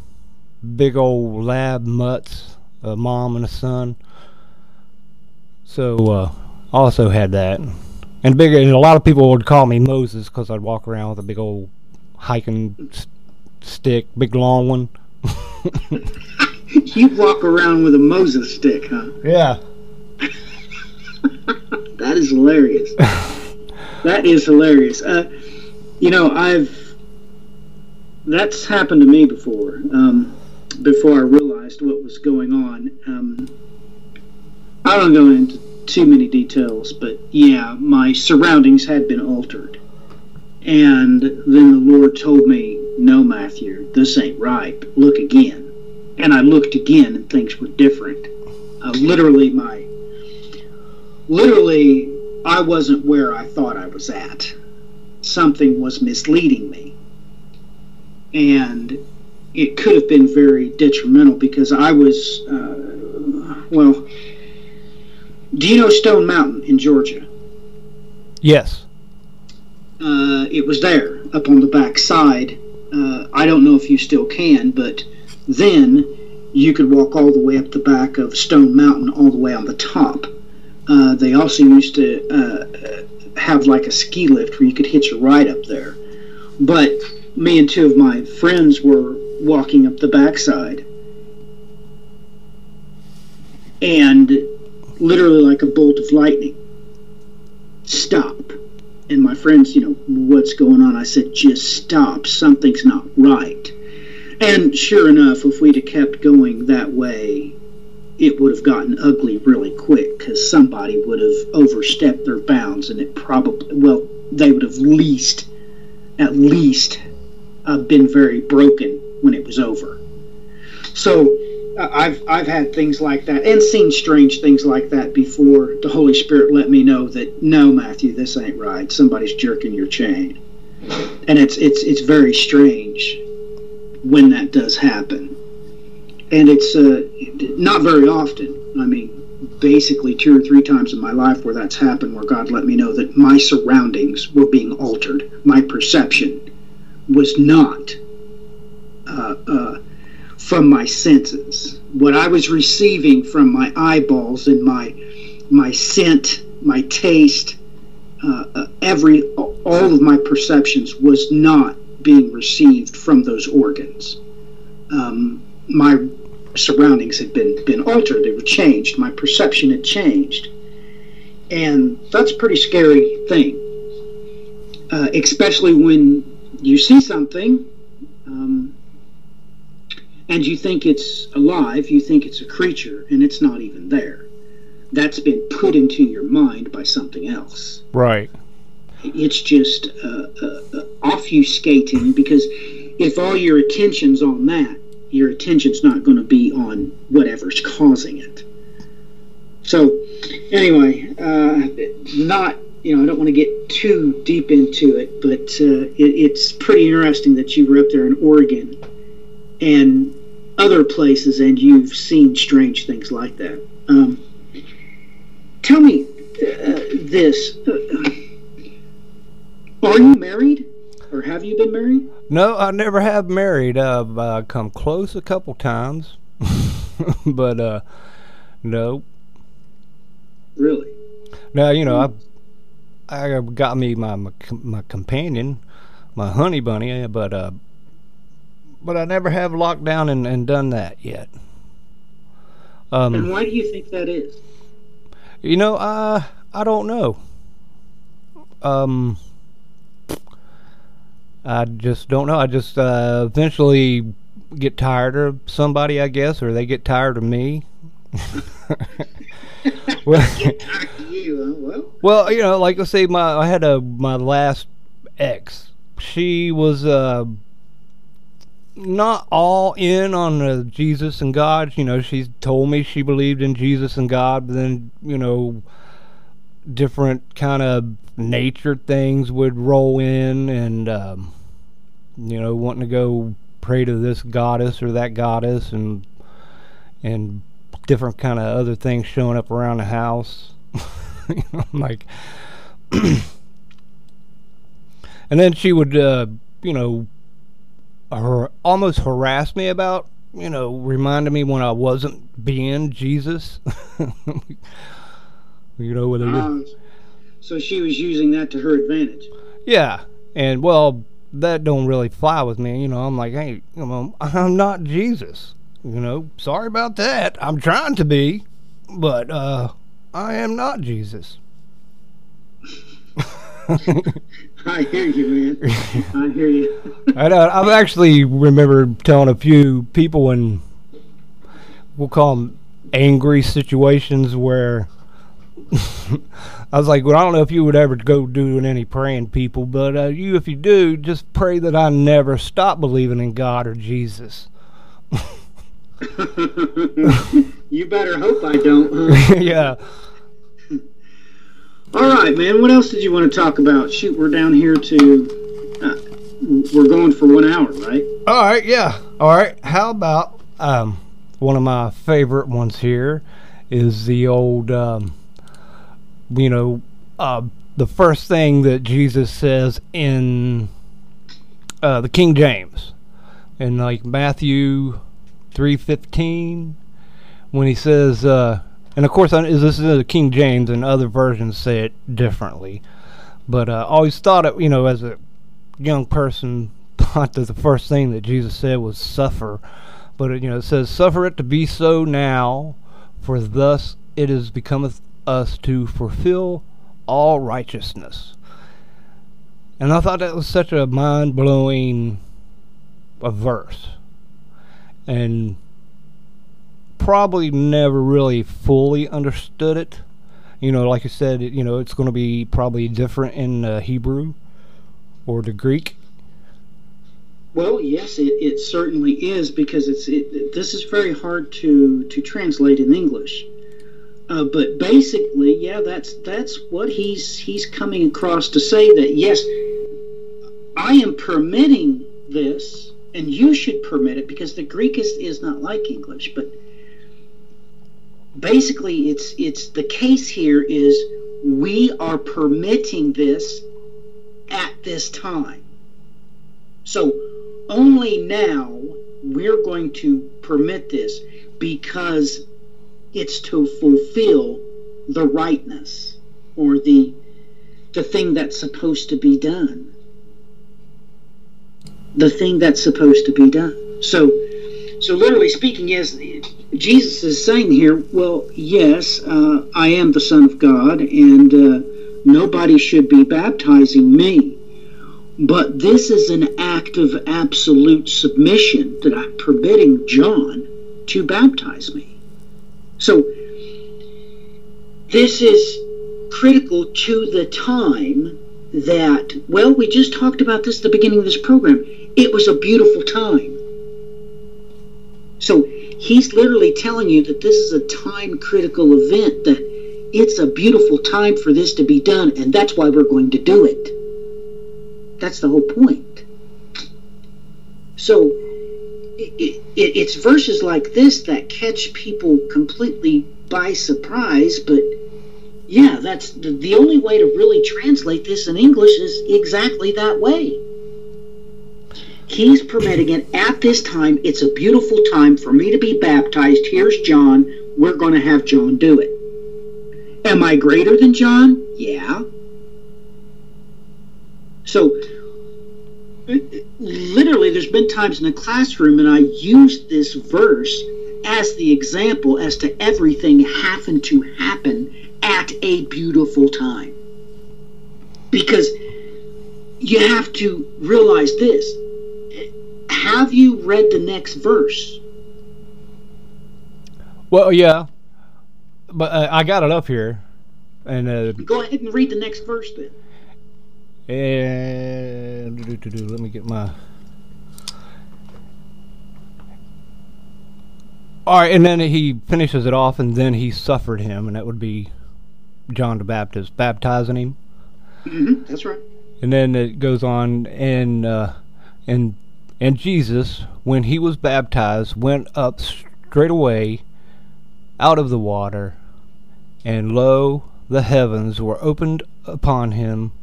big old lab mutts, a mom and a son. So also had that, and a lot of people would call me Moses because I'd walk around with a big old hiking stick, big long one. You walk around with a Moses stick, huh? Yeah. That is hilarious. That is hilarious. You know, that's happened to me before. Before I realized what was going on. I don't go into too many details, but yeah, my surroundings had been altered. And then the Lord told me, no, Matthew, this ain't right. Look again. And I looked again, and things were different. Literally, I wasn't where I thought I was at. Something was misleading me. And it could have been very detrimental, because I was, well, do you know Stone Mountain in Georgia? Yes. It was there, up on the back side. I don't know if you still can, but then you could walk all the way up the back of Stone Mountain, all the way on the top. They also used to have like a ski lift where you could hitch a ride up there. But me and two of my friends were walking up the backside, and literally like a bolt of lightning, stop. And my friends, you know, what's going on? I said, just stop. Something's not right. And sure enough, if we'd have kept going that way, it would have gotten ugly really quick, because somebody would have overstepped their bounds, and it probably, well, they would have at least I've been very broken when it was over. So I've had things like that, and seen strange things like that before. The Holy Spirit let me know that, no, Matthew, this ain't right. Somebody's jerking your chain. And it's very strange when that does happen. And it's not very often. I mean, basically 2 or 3 times in my life where that's happened, where God let me know that my surroundings were being altered. My perception was not from my senses. What I was receiving from my eyeballs and my scent, my taste, all of my perceptions was not being received from those organs. My surroundings had been altered, they were changed, my perception had changed. And that's a pretty scary thing, especially when you see something and you think it's alive, you think it's a creature, and it's not even there. That's been put into your mind by something else. Right. It's just obfuscating, because if all your attention's on that, your attention's not going to be on whatever's causing it. So, anyway, I don't want to get too deep into it, but it's pretty interesting that you were up there in Oregon and other places, and you've seen strange things like that. Tell me this. Are you married, or have you been married? No, I never have married. I've come close a couple times, but no. Really? Now, you know, I got me my companion, my honey bunny, but I never have locked down and done that yet. And why do you think that is? You know, I don't know. I just don't know. I just eventually get tired of somebody, I guess, or they get tired of me. Well, you know, like I say, I had my last ex. She was not all in on Jesus and God. You know, she told me she believed in Jesus and God, but then, you know, different kind of nature things would roll in, and you know, wanting to go pray to this goddess or that goddess, and different kind of other things showing up around the house. You know, like, and then she would, you know, almost harass me about, you know, reminding me when I wasn't being Jesus. You know, whether so she was using that to her advantage. Yeah, and well, that don't really fly with me. You know, I'm like, hey, you know, I'm not Jesus. You know, sorry about that. I'm trying to be, but I am not Jesus. I hear you, man. I hear you. I've actually remember telling a few people in, we'll call them angry situations, where I was like, well, I don't know if you would ever go doing any praying, people, but if you do, just pray that I never stop believing in God or Jesus. You better hope I don't, huh? Yeah. All right, man. What else did you want to talk about? Shoot, we're down here to... we're going for 1 hour, right? All right, yeah. All right. How about one of my favorite ones here is the old... you know, the first thing that Jesus says in the King James, in like Matthew 3:15, when he says, and of course this is the King James, and other versions say it differently, but I always thought it, you know, as a young person, thought that the first thing that Jesus said was suffer, but it, you know, it says, suffer it to be so now, for thus it is becometh us to fulfill all righteousness. And I thought that was such a mind-blowing verse, and probably never really fully understood it. You know, like I said, you know, it's going to be probably different in Hebrew or the Greek. Well, yes, it certainly is, because this is very hard to translate in English. But basically, yeah, that's what he's coming across to say, that yes, I am permitting this, and you should permit it, because the Greek is not like English. But basically, it's the case here is we are permitting this at this time. So only now we're going to permit this, because it's to fulfill the rightness, or the thing that's supposed to be done. the thing that's supposed to be done. So literally speaking, is Jesus is saying here, well, yes, I am the Son of God, and nobody should be baptizing me. But this is an act of absolute submission that I'm permitting John to baptize me. So this is critical to the time that, well, we just talked about this at the beginning of this program. It was a beautiful time. So he's literally telling you that this is a time-critical event, that it's a beautiful time for this to be done, and that's why we're going to do it. That's the whole point. So it's verses like this that catch people completely by surprise, but yeah, that's the only way to really translate this in English is exactly that way. He's permitting it at this time. It's a beautiful time for me to be baptized. Here's John. We're going to have John do it. Am I greater than John? Yeah. So literally, there's been times in the classroom, and I used this verse as the example as to everything having to happen at a beautiful time. Because you have to realize this. Have you read the next verse? Well, yeah, but I got it up here. And go ahead and read the next verse then. And let me get my. All right, and then he finishes it off, and then he suffered him, and that would be John the Baptist baptizing him. Mm-hmm, that's right. And then it goes on, and Jesus, when he was baptized, went up straight away out of the water, and lo, the heavens were opened upon him.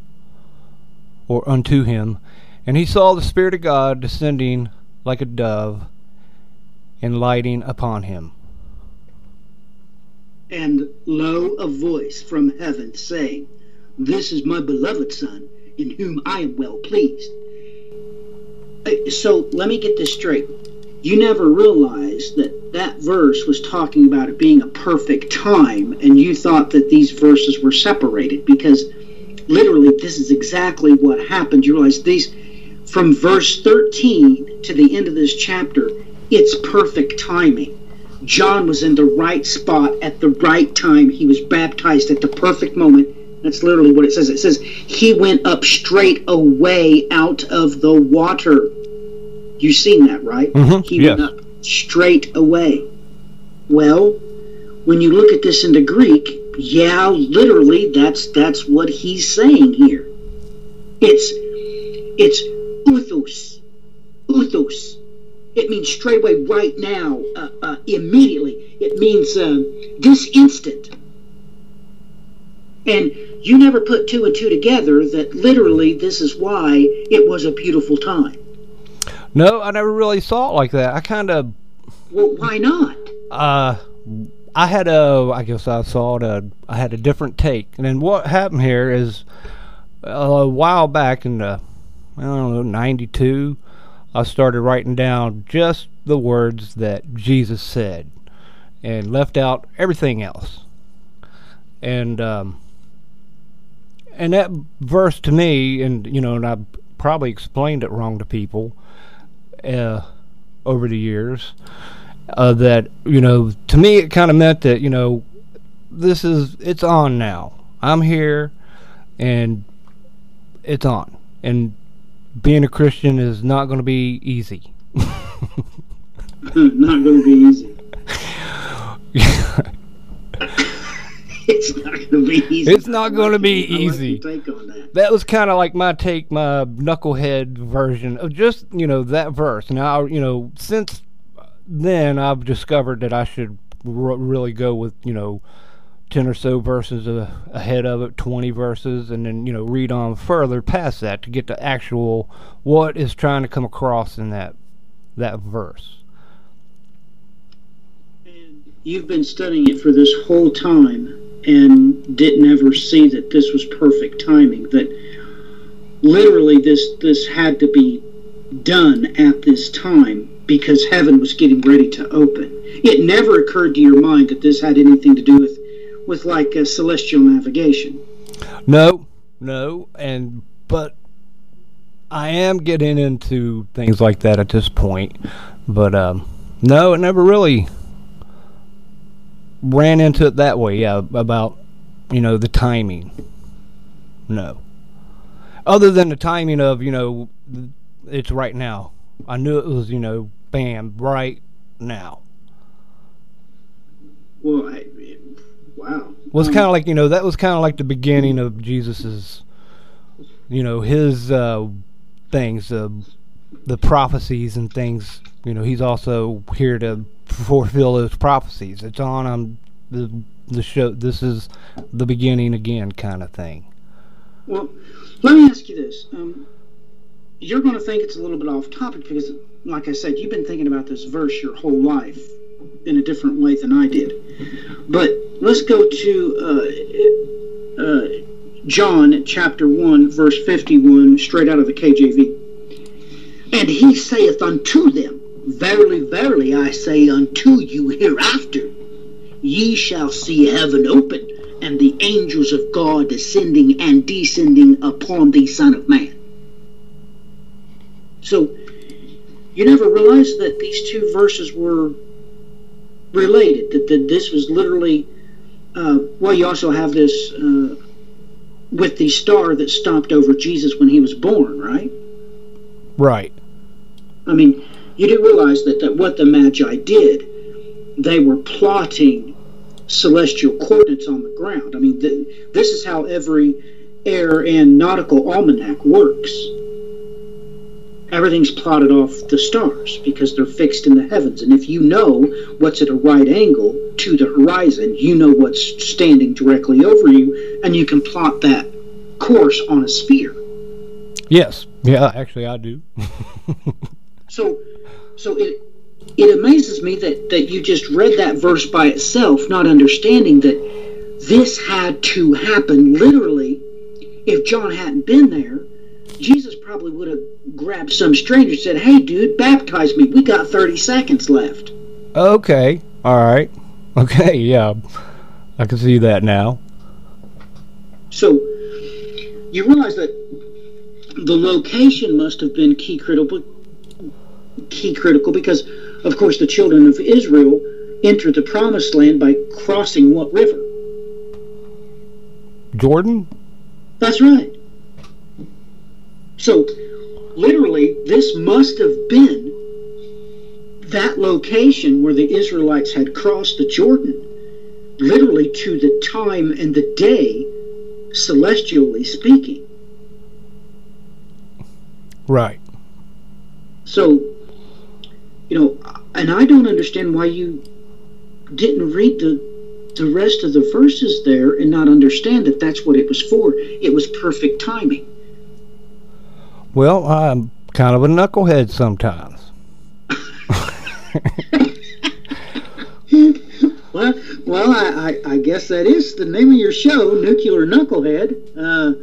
Or unto him, and he saw the Spirit of God descending like a dove and lighting upon him. And lo, a voice from heaven saying, "This is my beloved Son, in whom I am well pleased." So let me get this straight. You never realized that that verse was talking about it being a perfect time, and you thought that these verses were separated, because literally, this is exactly what happened. You realize these, from verse 13 to the end of this chapter, it's perfect timing. John was in the right spot at the right time. He was baptized at the perfect moment. That's literally what it says. It says, he went up straight away out of the water. You've seen that, right? Mm-hmm. He went up straight away. Well, when you look at this in the Greek, yeah, literally, that's what he's saying here. It's uthos, uthos. It means straight away, right now, immediately. It means this instant. And you never put two and two together that literally this is why it was a beautiful time. No, I never really saw it like that. I kind of... Well, why not? I had a, I guess I saw it, I had a different take. And then what happened here is a while back in the, I don't know, 92, I started writing down just the words that Jesus said and left out everything else. And that verse to me, and, you know, and I probably explained it wrong to people over the years, that, you know, to me it kind of meant that, you know, this is, it's on now. I'm here and it's on. And being a Christian is not going to be easy. Not going to be easy. It's not going to be easy. It's not going to be easy. Take on that. That was kind of like my take, my knucklehead version of just, you know, that verse. Now, you know, since then I've discovered that I should really go with, you know, 10 or so verses ahead of it, 20 verses, and then, you know, read on further past that to get the actual what is trying to come across in that verse. And you've been studying it for this whole time and didn't ever see that this was perfect timing, that literally this had to be done at this time because heaven was getting ready to open. It never occurred to your mind that this had anything to do with like a celestial navigation. No, but I am getting into things like that at this point. But no, it never really ran into it that way. Yeah, about the timing. No, other than the timing of it's right now. I knew it was bam, right now. Well, wow. Well, it's kind of like that was kind of like the beginning of Jesus's, his things, the prophecies and things. He's also here to fulfill those prophecies. It's on the show. This is the beginning again, kind of thing. Well, let me ask you this. You're going to think it's a little bit off topic because, like I said, you've been thinking about this verse your whole life in a different way than I did. But let's go to John chapter 1, verse 51, straight out of the KJV. And he saith unto them, Verily, verily, I say unto you hereafter, ye shall see heaven open, and the angels of God descending and descending upon the Son of Man. So, you never realized that these two verses were related, that this was literally, well, you also have this with the star that stomped over Jesus when he was born, right? Right. I mean, you do realize that what the Magi did, they were plotting celestial coordinates on the ground. I mean, this is how every air and nautical almanac works. Everything's plotted off the stars because they're fixed in the heavens. And if you know what's at a right angle to the horizon, you know what's standing directly over you, and you can plot that course on a sphere. Yes. Yeah, actually I do. So it amazes me that you just read that verse by itself, not understanding that this had to happen literally. If John hadn't been there, Jesus probably would have grabbed some stranger and said, Hey, dude, baptize me. We got 30 seconds left. Okay. All right. Okay, yeah. I can see that now. So, you realize that the location must have been key critical because, of course, the children of Israel entered the Promised Land by crossing what river? Jordan? That's right. So, literally, this must have been that location where the Israelites had crossed the Jordan, literally to the time and the day, celestially speaking. Right. So, and I don't understand why you didn't read the rest of the verses there and not understand that that's what it was for. It was perfect timing. Well, I'm kind of a knucklehead sometimes. Well, I guess that is the name of your show, Nuclear Knucklehead.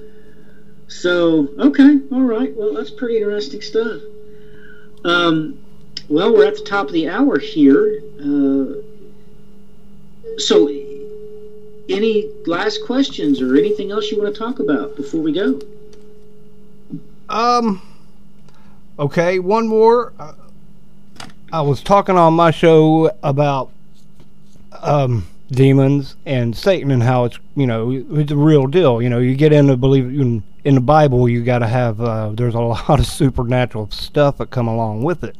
So, okay, all right. Well, that's pretty interesting stuff. Well, we're at the top of the hour here. So, any last questions or anything else you want to talk about before we go? Okay, one more. I was talking on my show about demons and Satan and how it's it's a real deal. You get into believe in the Bible, you got to have there's a lot of supernatural stuff that come along with it.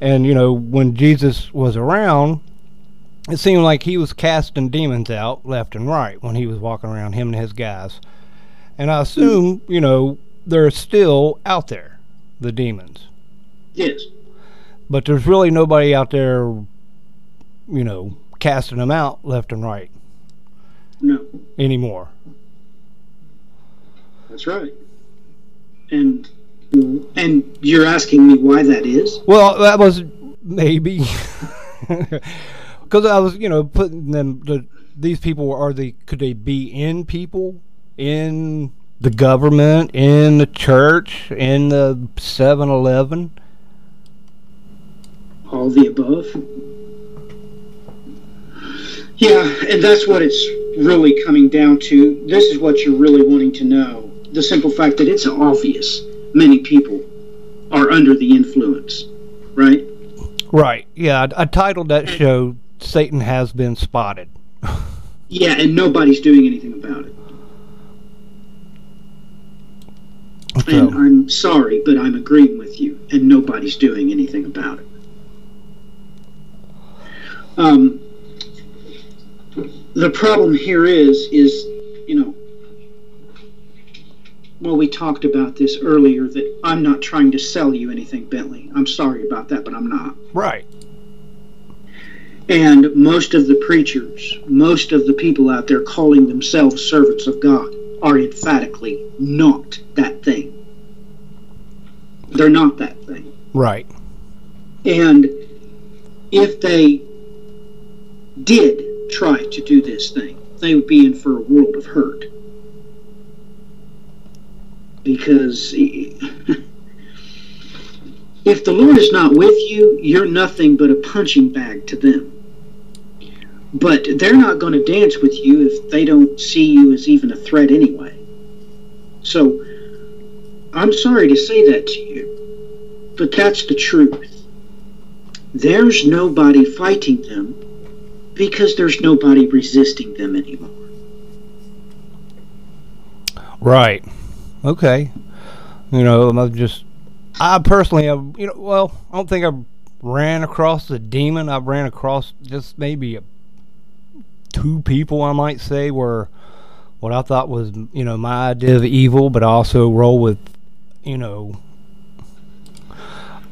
And when Jesus was around, it seemed like he was casting demons out left and right when he was walking around, him and his guys. And I assume, they're still out there, the demons. Yes. But there's really nobody out there, casting them out left and right. No. Anymore. That's right. And you're asking me why that is? Well, that was maybe. Because I was, putting them, these people, could they be in people? In the government, in the church, in the 7-Eleven? All the above. Yeah, and that's what it's really coming down to. This is what you're really wanting to know. The simple fact that it's obvious many people are under the influence, right? Right, yeah. I titled that show, Satan Has Been Spotted. Yeah, and nobody's doing anything about it. Okay. And I'm sorry, but I'm agreeing with you, and nobody's doing anything about it. The problem here is, you know, well, we talked about this earlier, that I'm not trying to sell you anything, Bentley. I'm sorry about that, but I'm not. Right. And most of the preachers, most of the people out there calling themselves servants of God are emphatically not that thing. They're not that thing. Right. And if they did try to do this thing, they would be in for a world of hurt. Because if the Lord is not with you, you're nothing but a punching bag to them. But they're not going to dance with you if they don't see you as even a threat anyway. So, I'm sorry to say that to you, but that's the truth. There's nobody fighting them because there's nobody resisting them anymore. Right. Okay. You know, I'm just... I personally, you know, well, I don't think I've ran across a demon. I've ran across just maybe two people, I might say, were what I thought was, you know, my idea of evil, but I also roll with, you know,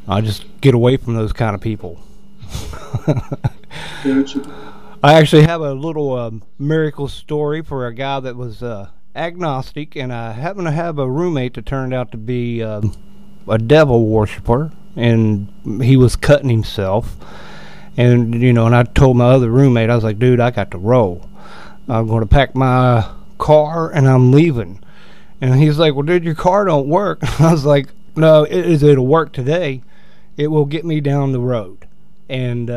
I just get away from those kind of people. I actually have a little miracle story for a guy that was agnostic, and I happen to have a roommate that turned out to be a devil worshiper, and he was cutting himself. And, you know, and I told my other roommate, I was like, dude, I got to roll. I'm going to pack my car and I'm leaving. And he's like, well, dude, your car don't work. I was like, no, it'll work today. It will get me down the road. And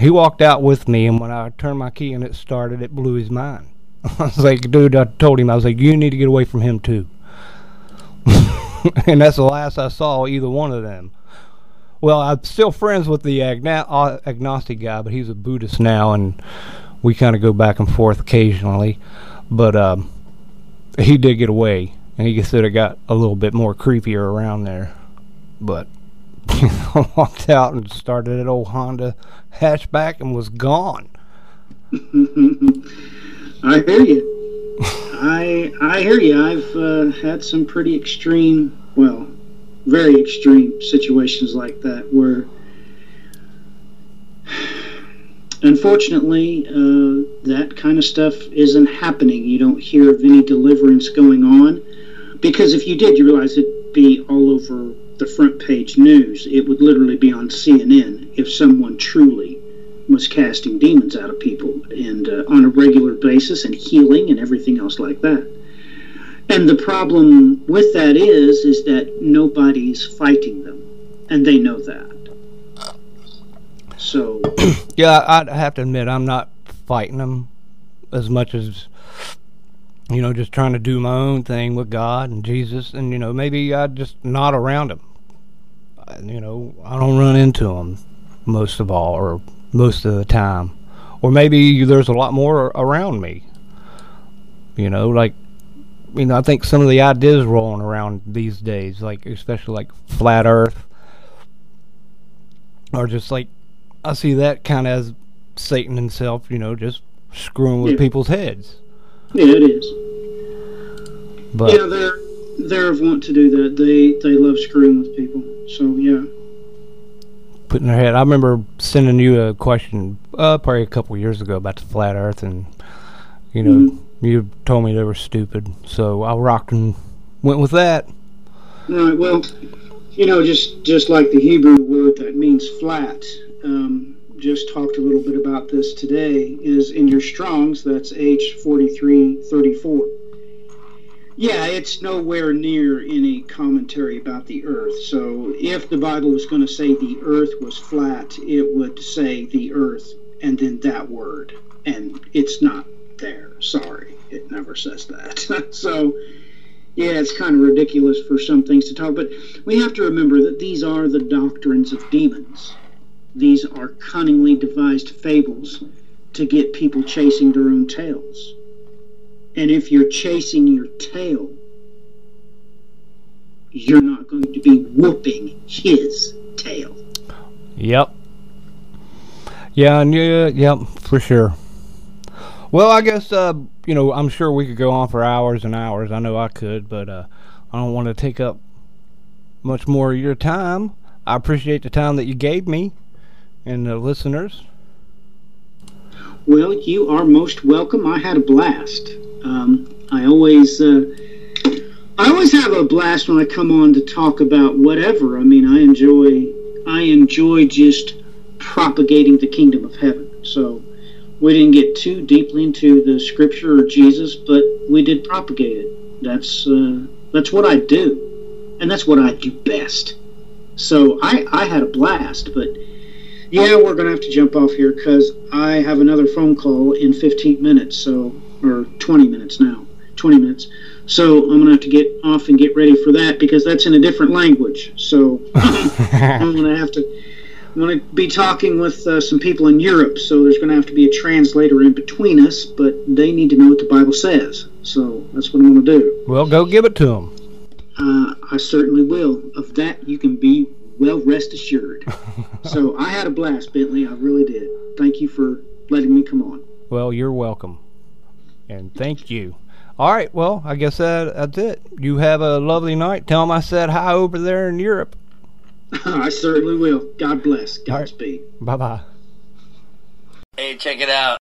he walked out with me, and when I turned my key and it started, it blew his mind. I was like, dude, I told him, I was like, you need to get away from him too. And that's the last I saw either one of them. Well, I'm still friends with the agnostic guy, but he's a Buddhist now, and we kind of go back and forth occasionally. But he did get away, and he said it got a little bit more creepier around there. But you know, walked out and started an old Honda hatchback and was gone. I hear you. I hear you. I've had some pretty extreme, well, very extreme situations like that where, unfortunately, that kind of stuff isn't happening. You don't hear of any deliverance going on, because if you did, you realize it'd be all over the front page news. It would literally be on CNN if someone truly was casting demons out of people, and on a regular basis, and healing and everything else like that. And the problem with that is that nobody's fighting them, and they know that. So, yeah, I have to admit, I'm not fighting them as much as, you know, just trying to do my own thing with God and Jesus, and, you know, maybe I just not around them. You know, I don't run into them most of all, or most of the time. Or maybe there's a lot more around me. You know, like, you know, I think some of the ideas rolling around these days, like especially like flat Earth, or just like I see that kind of as Satan himself, you know, just screwing with people's heads. Yeah, it is. But yeah, they're of want to do that. They love screwing with people. So yeah, putting their head. I remember sending you a question probably a couple years ago about the flat Earth, and you know. Mm-hmm. You told me they were stupid, so I rocked and went with that. Right, well, you know, just like the Hebrew word that means flat, just talked a little bit about this today, is in your Strong's, that's H4334. Yeah, it's nowhere near any commentary about the earth. So if the Bible was going to say the earth was flat, it would say the earth and then that word. And it's not there. Sorry, it never says that. So, yeah, it's kind of ridiculous for some things to talk. But we have to remember that these are the doctrines of demons. These are cunningly devised fables to get people chasing their own tails. And if you're chasing your tail, you're not going to be whooping his tail. Yep. Yeah, and yep, for sure. Well, I guess, you know, I'm sure we could go on for hours and hours. I know I could, but I don't want to take up much more of your time. I appreciate the time that you gave me and the listeners. Well, you are most welcome. I had a blast. I always have a blast when I come on to talk about whatever. I mean, I enjoy just propagating the kingdom of heaven. So we didn't get too deeply into the scripture or Jesus, but we did propagate it. That's what I do, and that's what I do best. So I had a blast, but. Yeah, we're going to have to jump off here because I have another phone call in 15 minutes, so, or 20 minutes now, 20 minutes. So I'm going to have to get off and get ready for that because that's in a different language. So I'm going to be talking with some people in Europe, so there's going to have to be a translator in between us, but they need to know what the Bible says. So that's what I'm going to do. Well, go give it to them. I certainly will. Of that, you can be well, rest assured. So I had a blast, Bentley. I really did. Thank you for letting me come on. Well, you're welcome. And thank you. All right, well, I guess that's it. You have a lovely night. Tell them I said hi over there in Europe. I certainly will. God bless. Godspeed. Right. Bye-bye. Hey, check it out.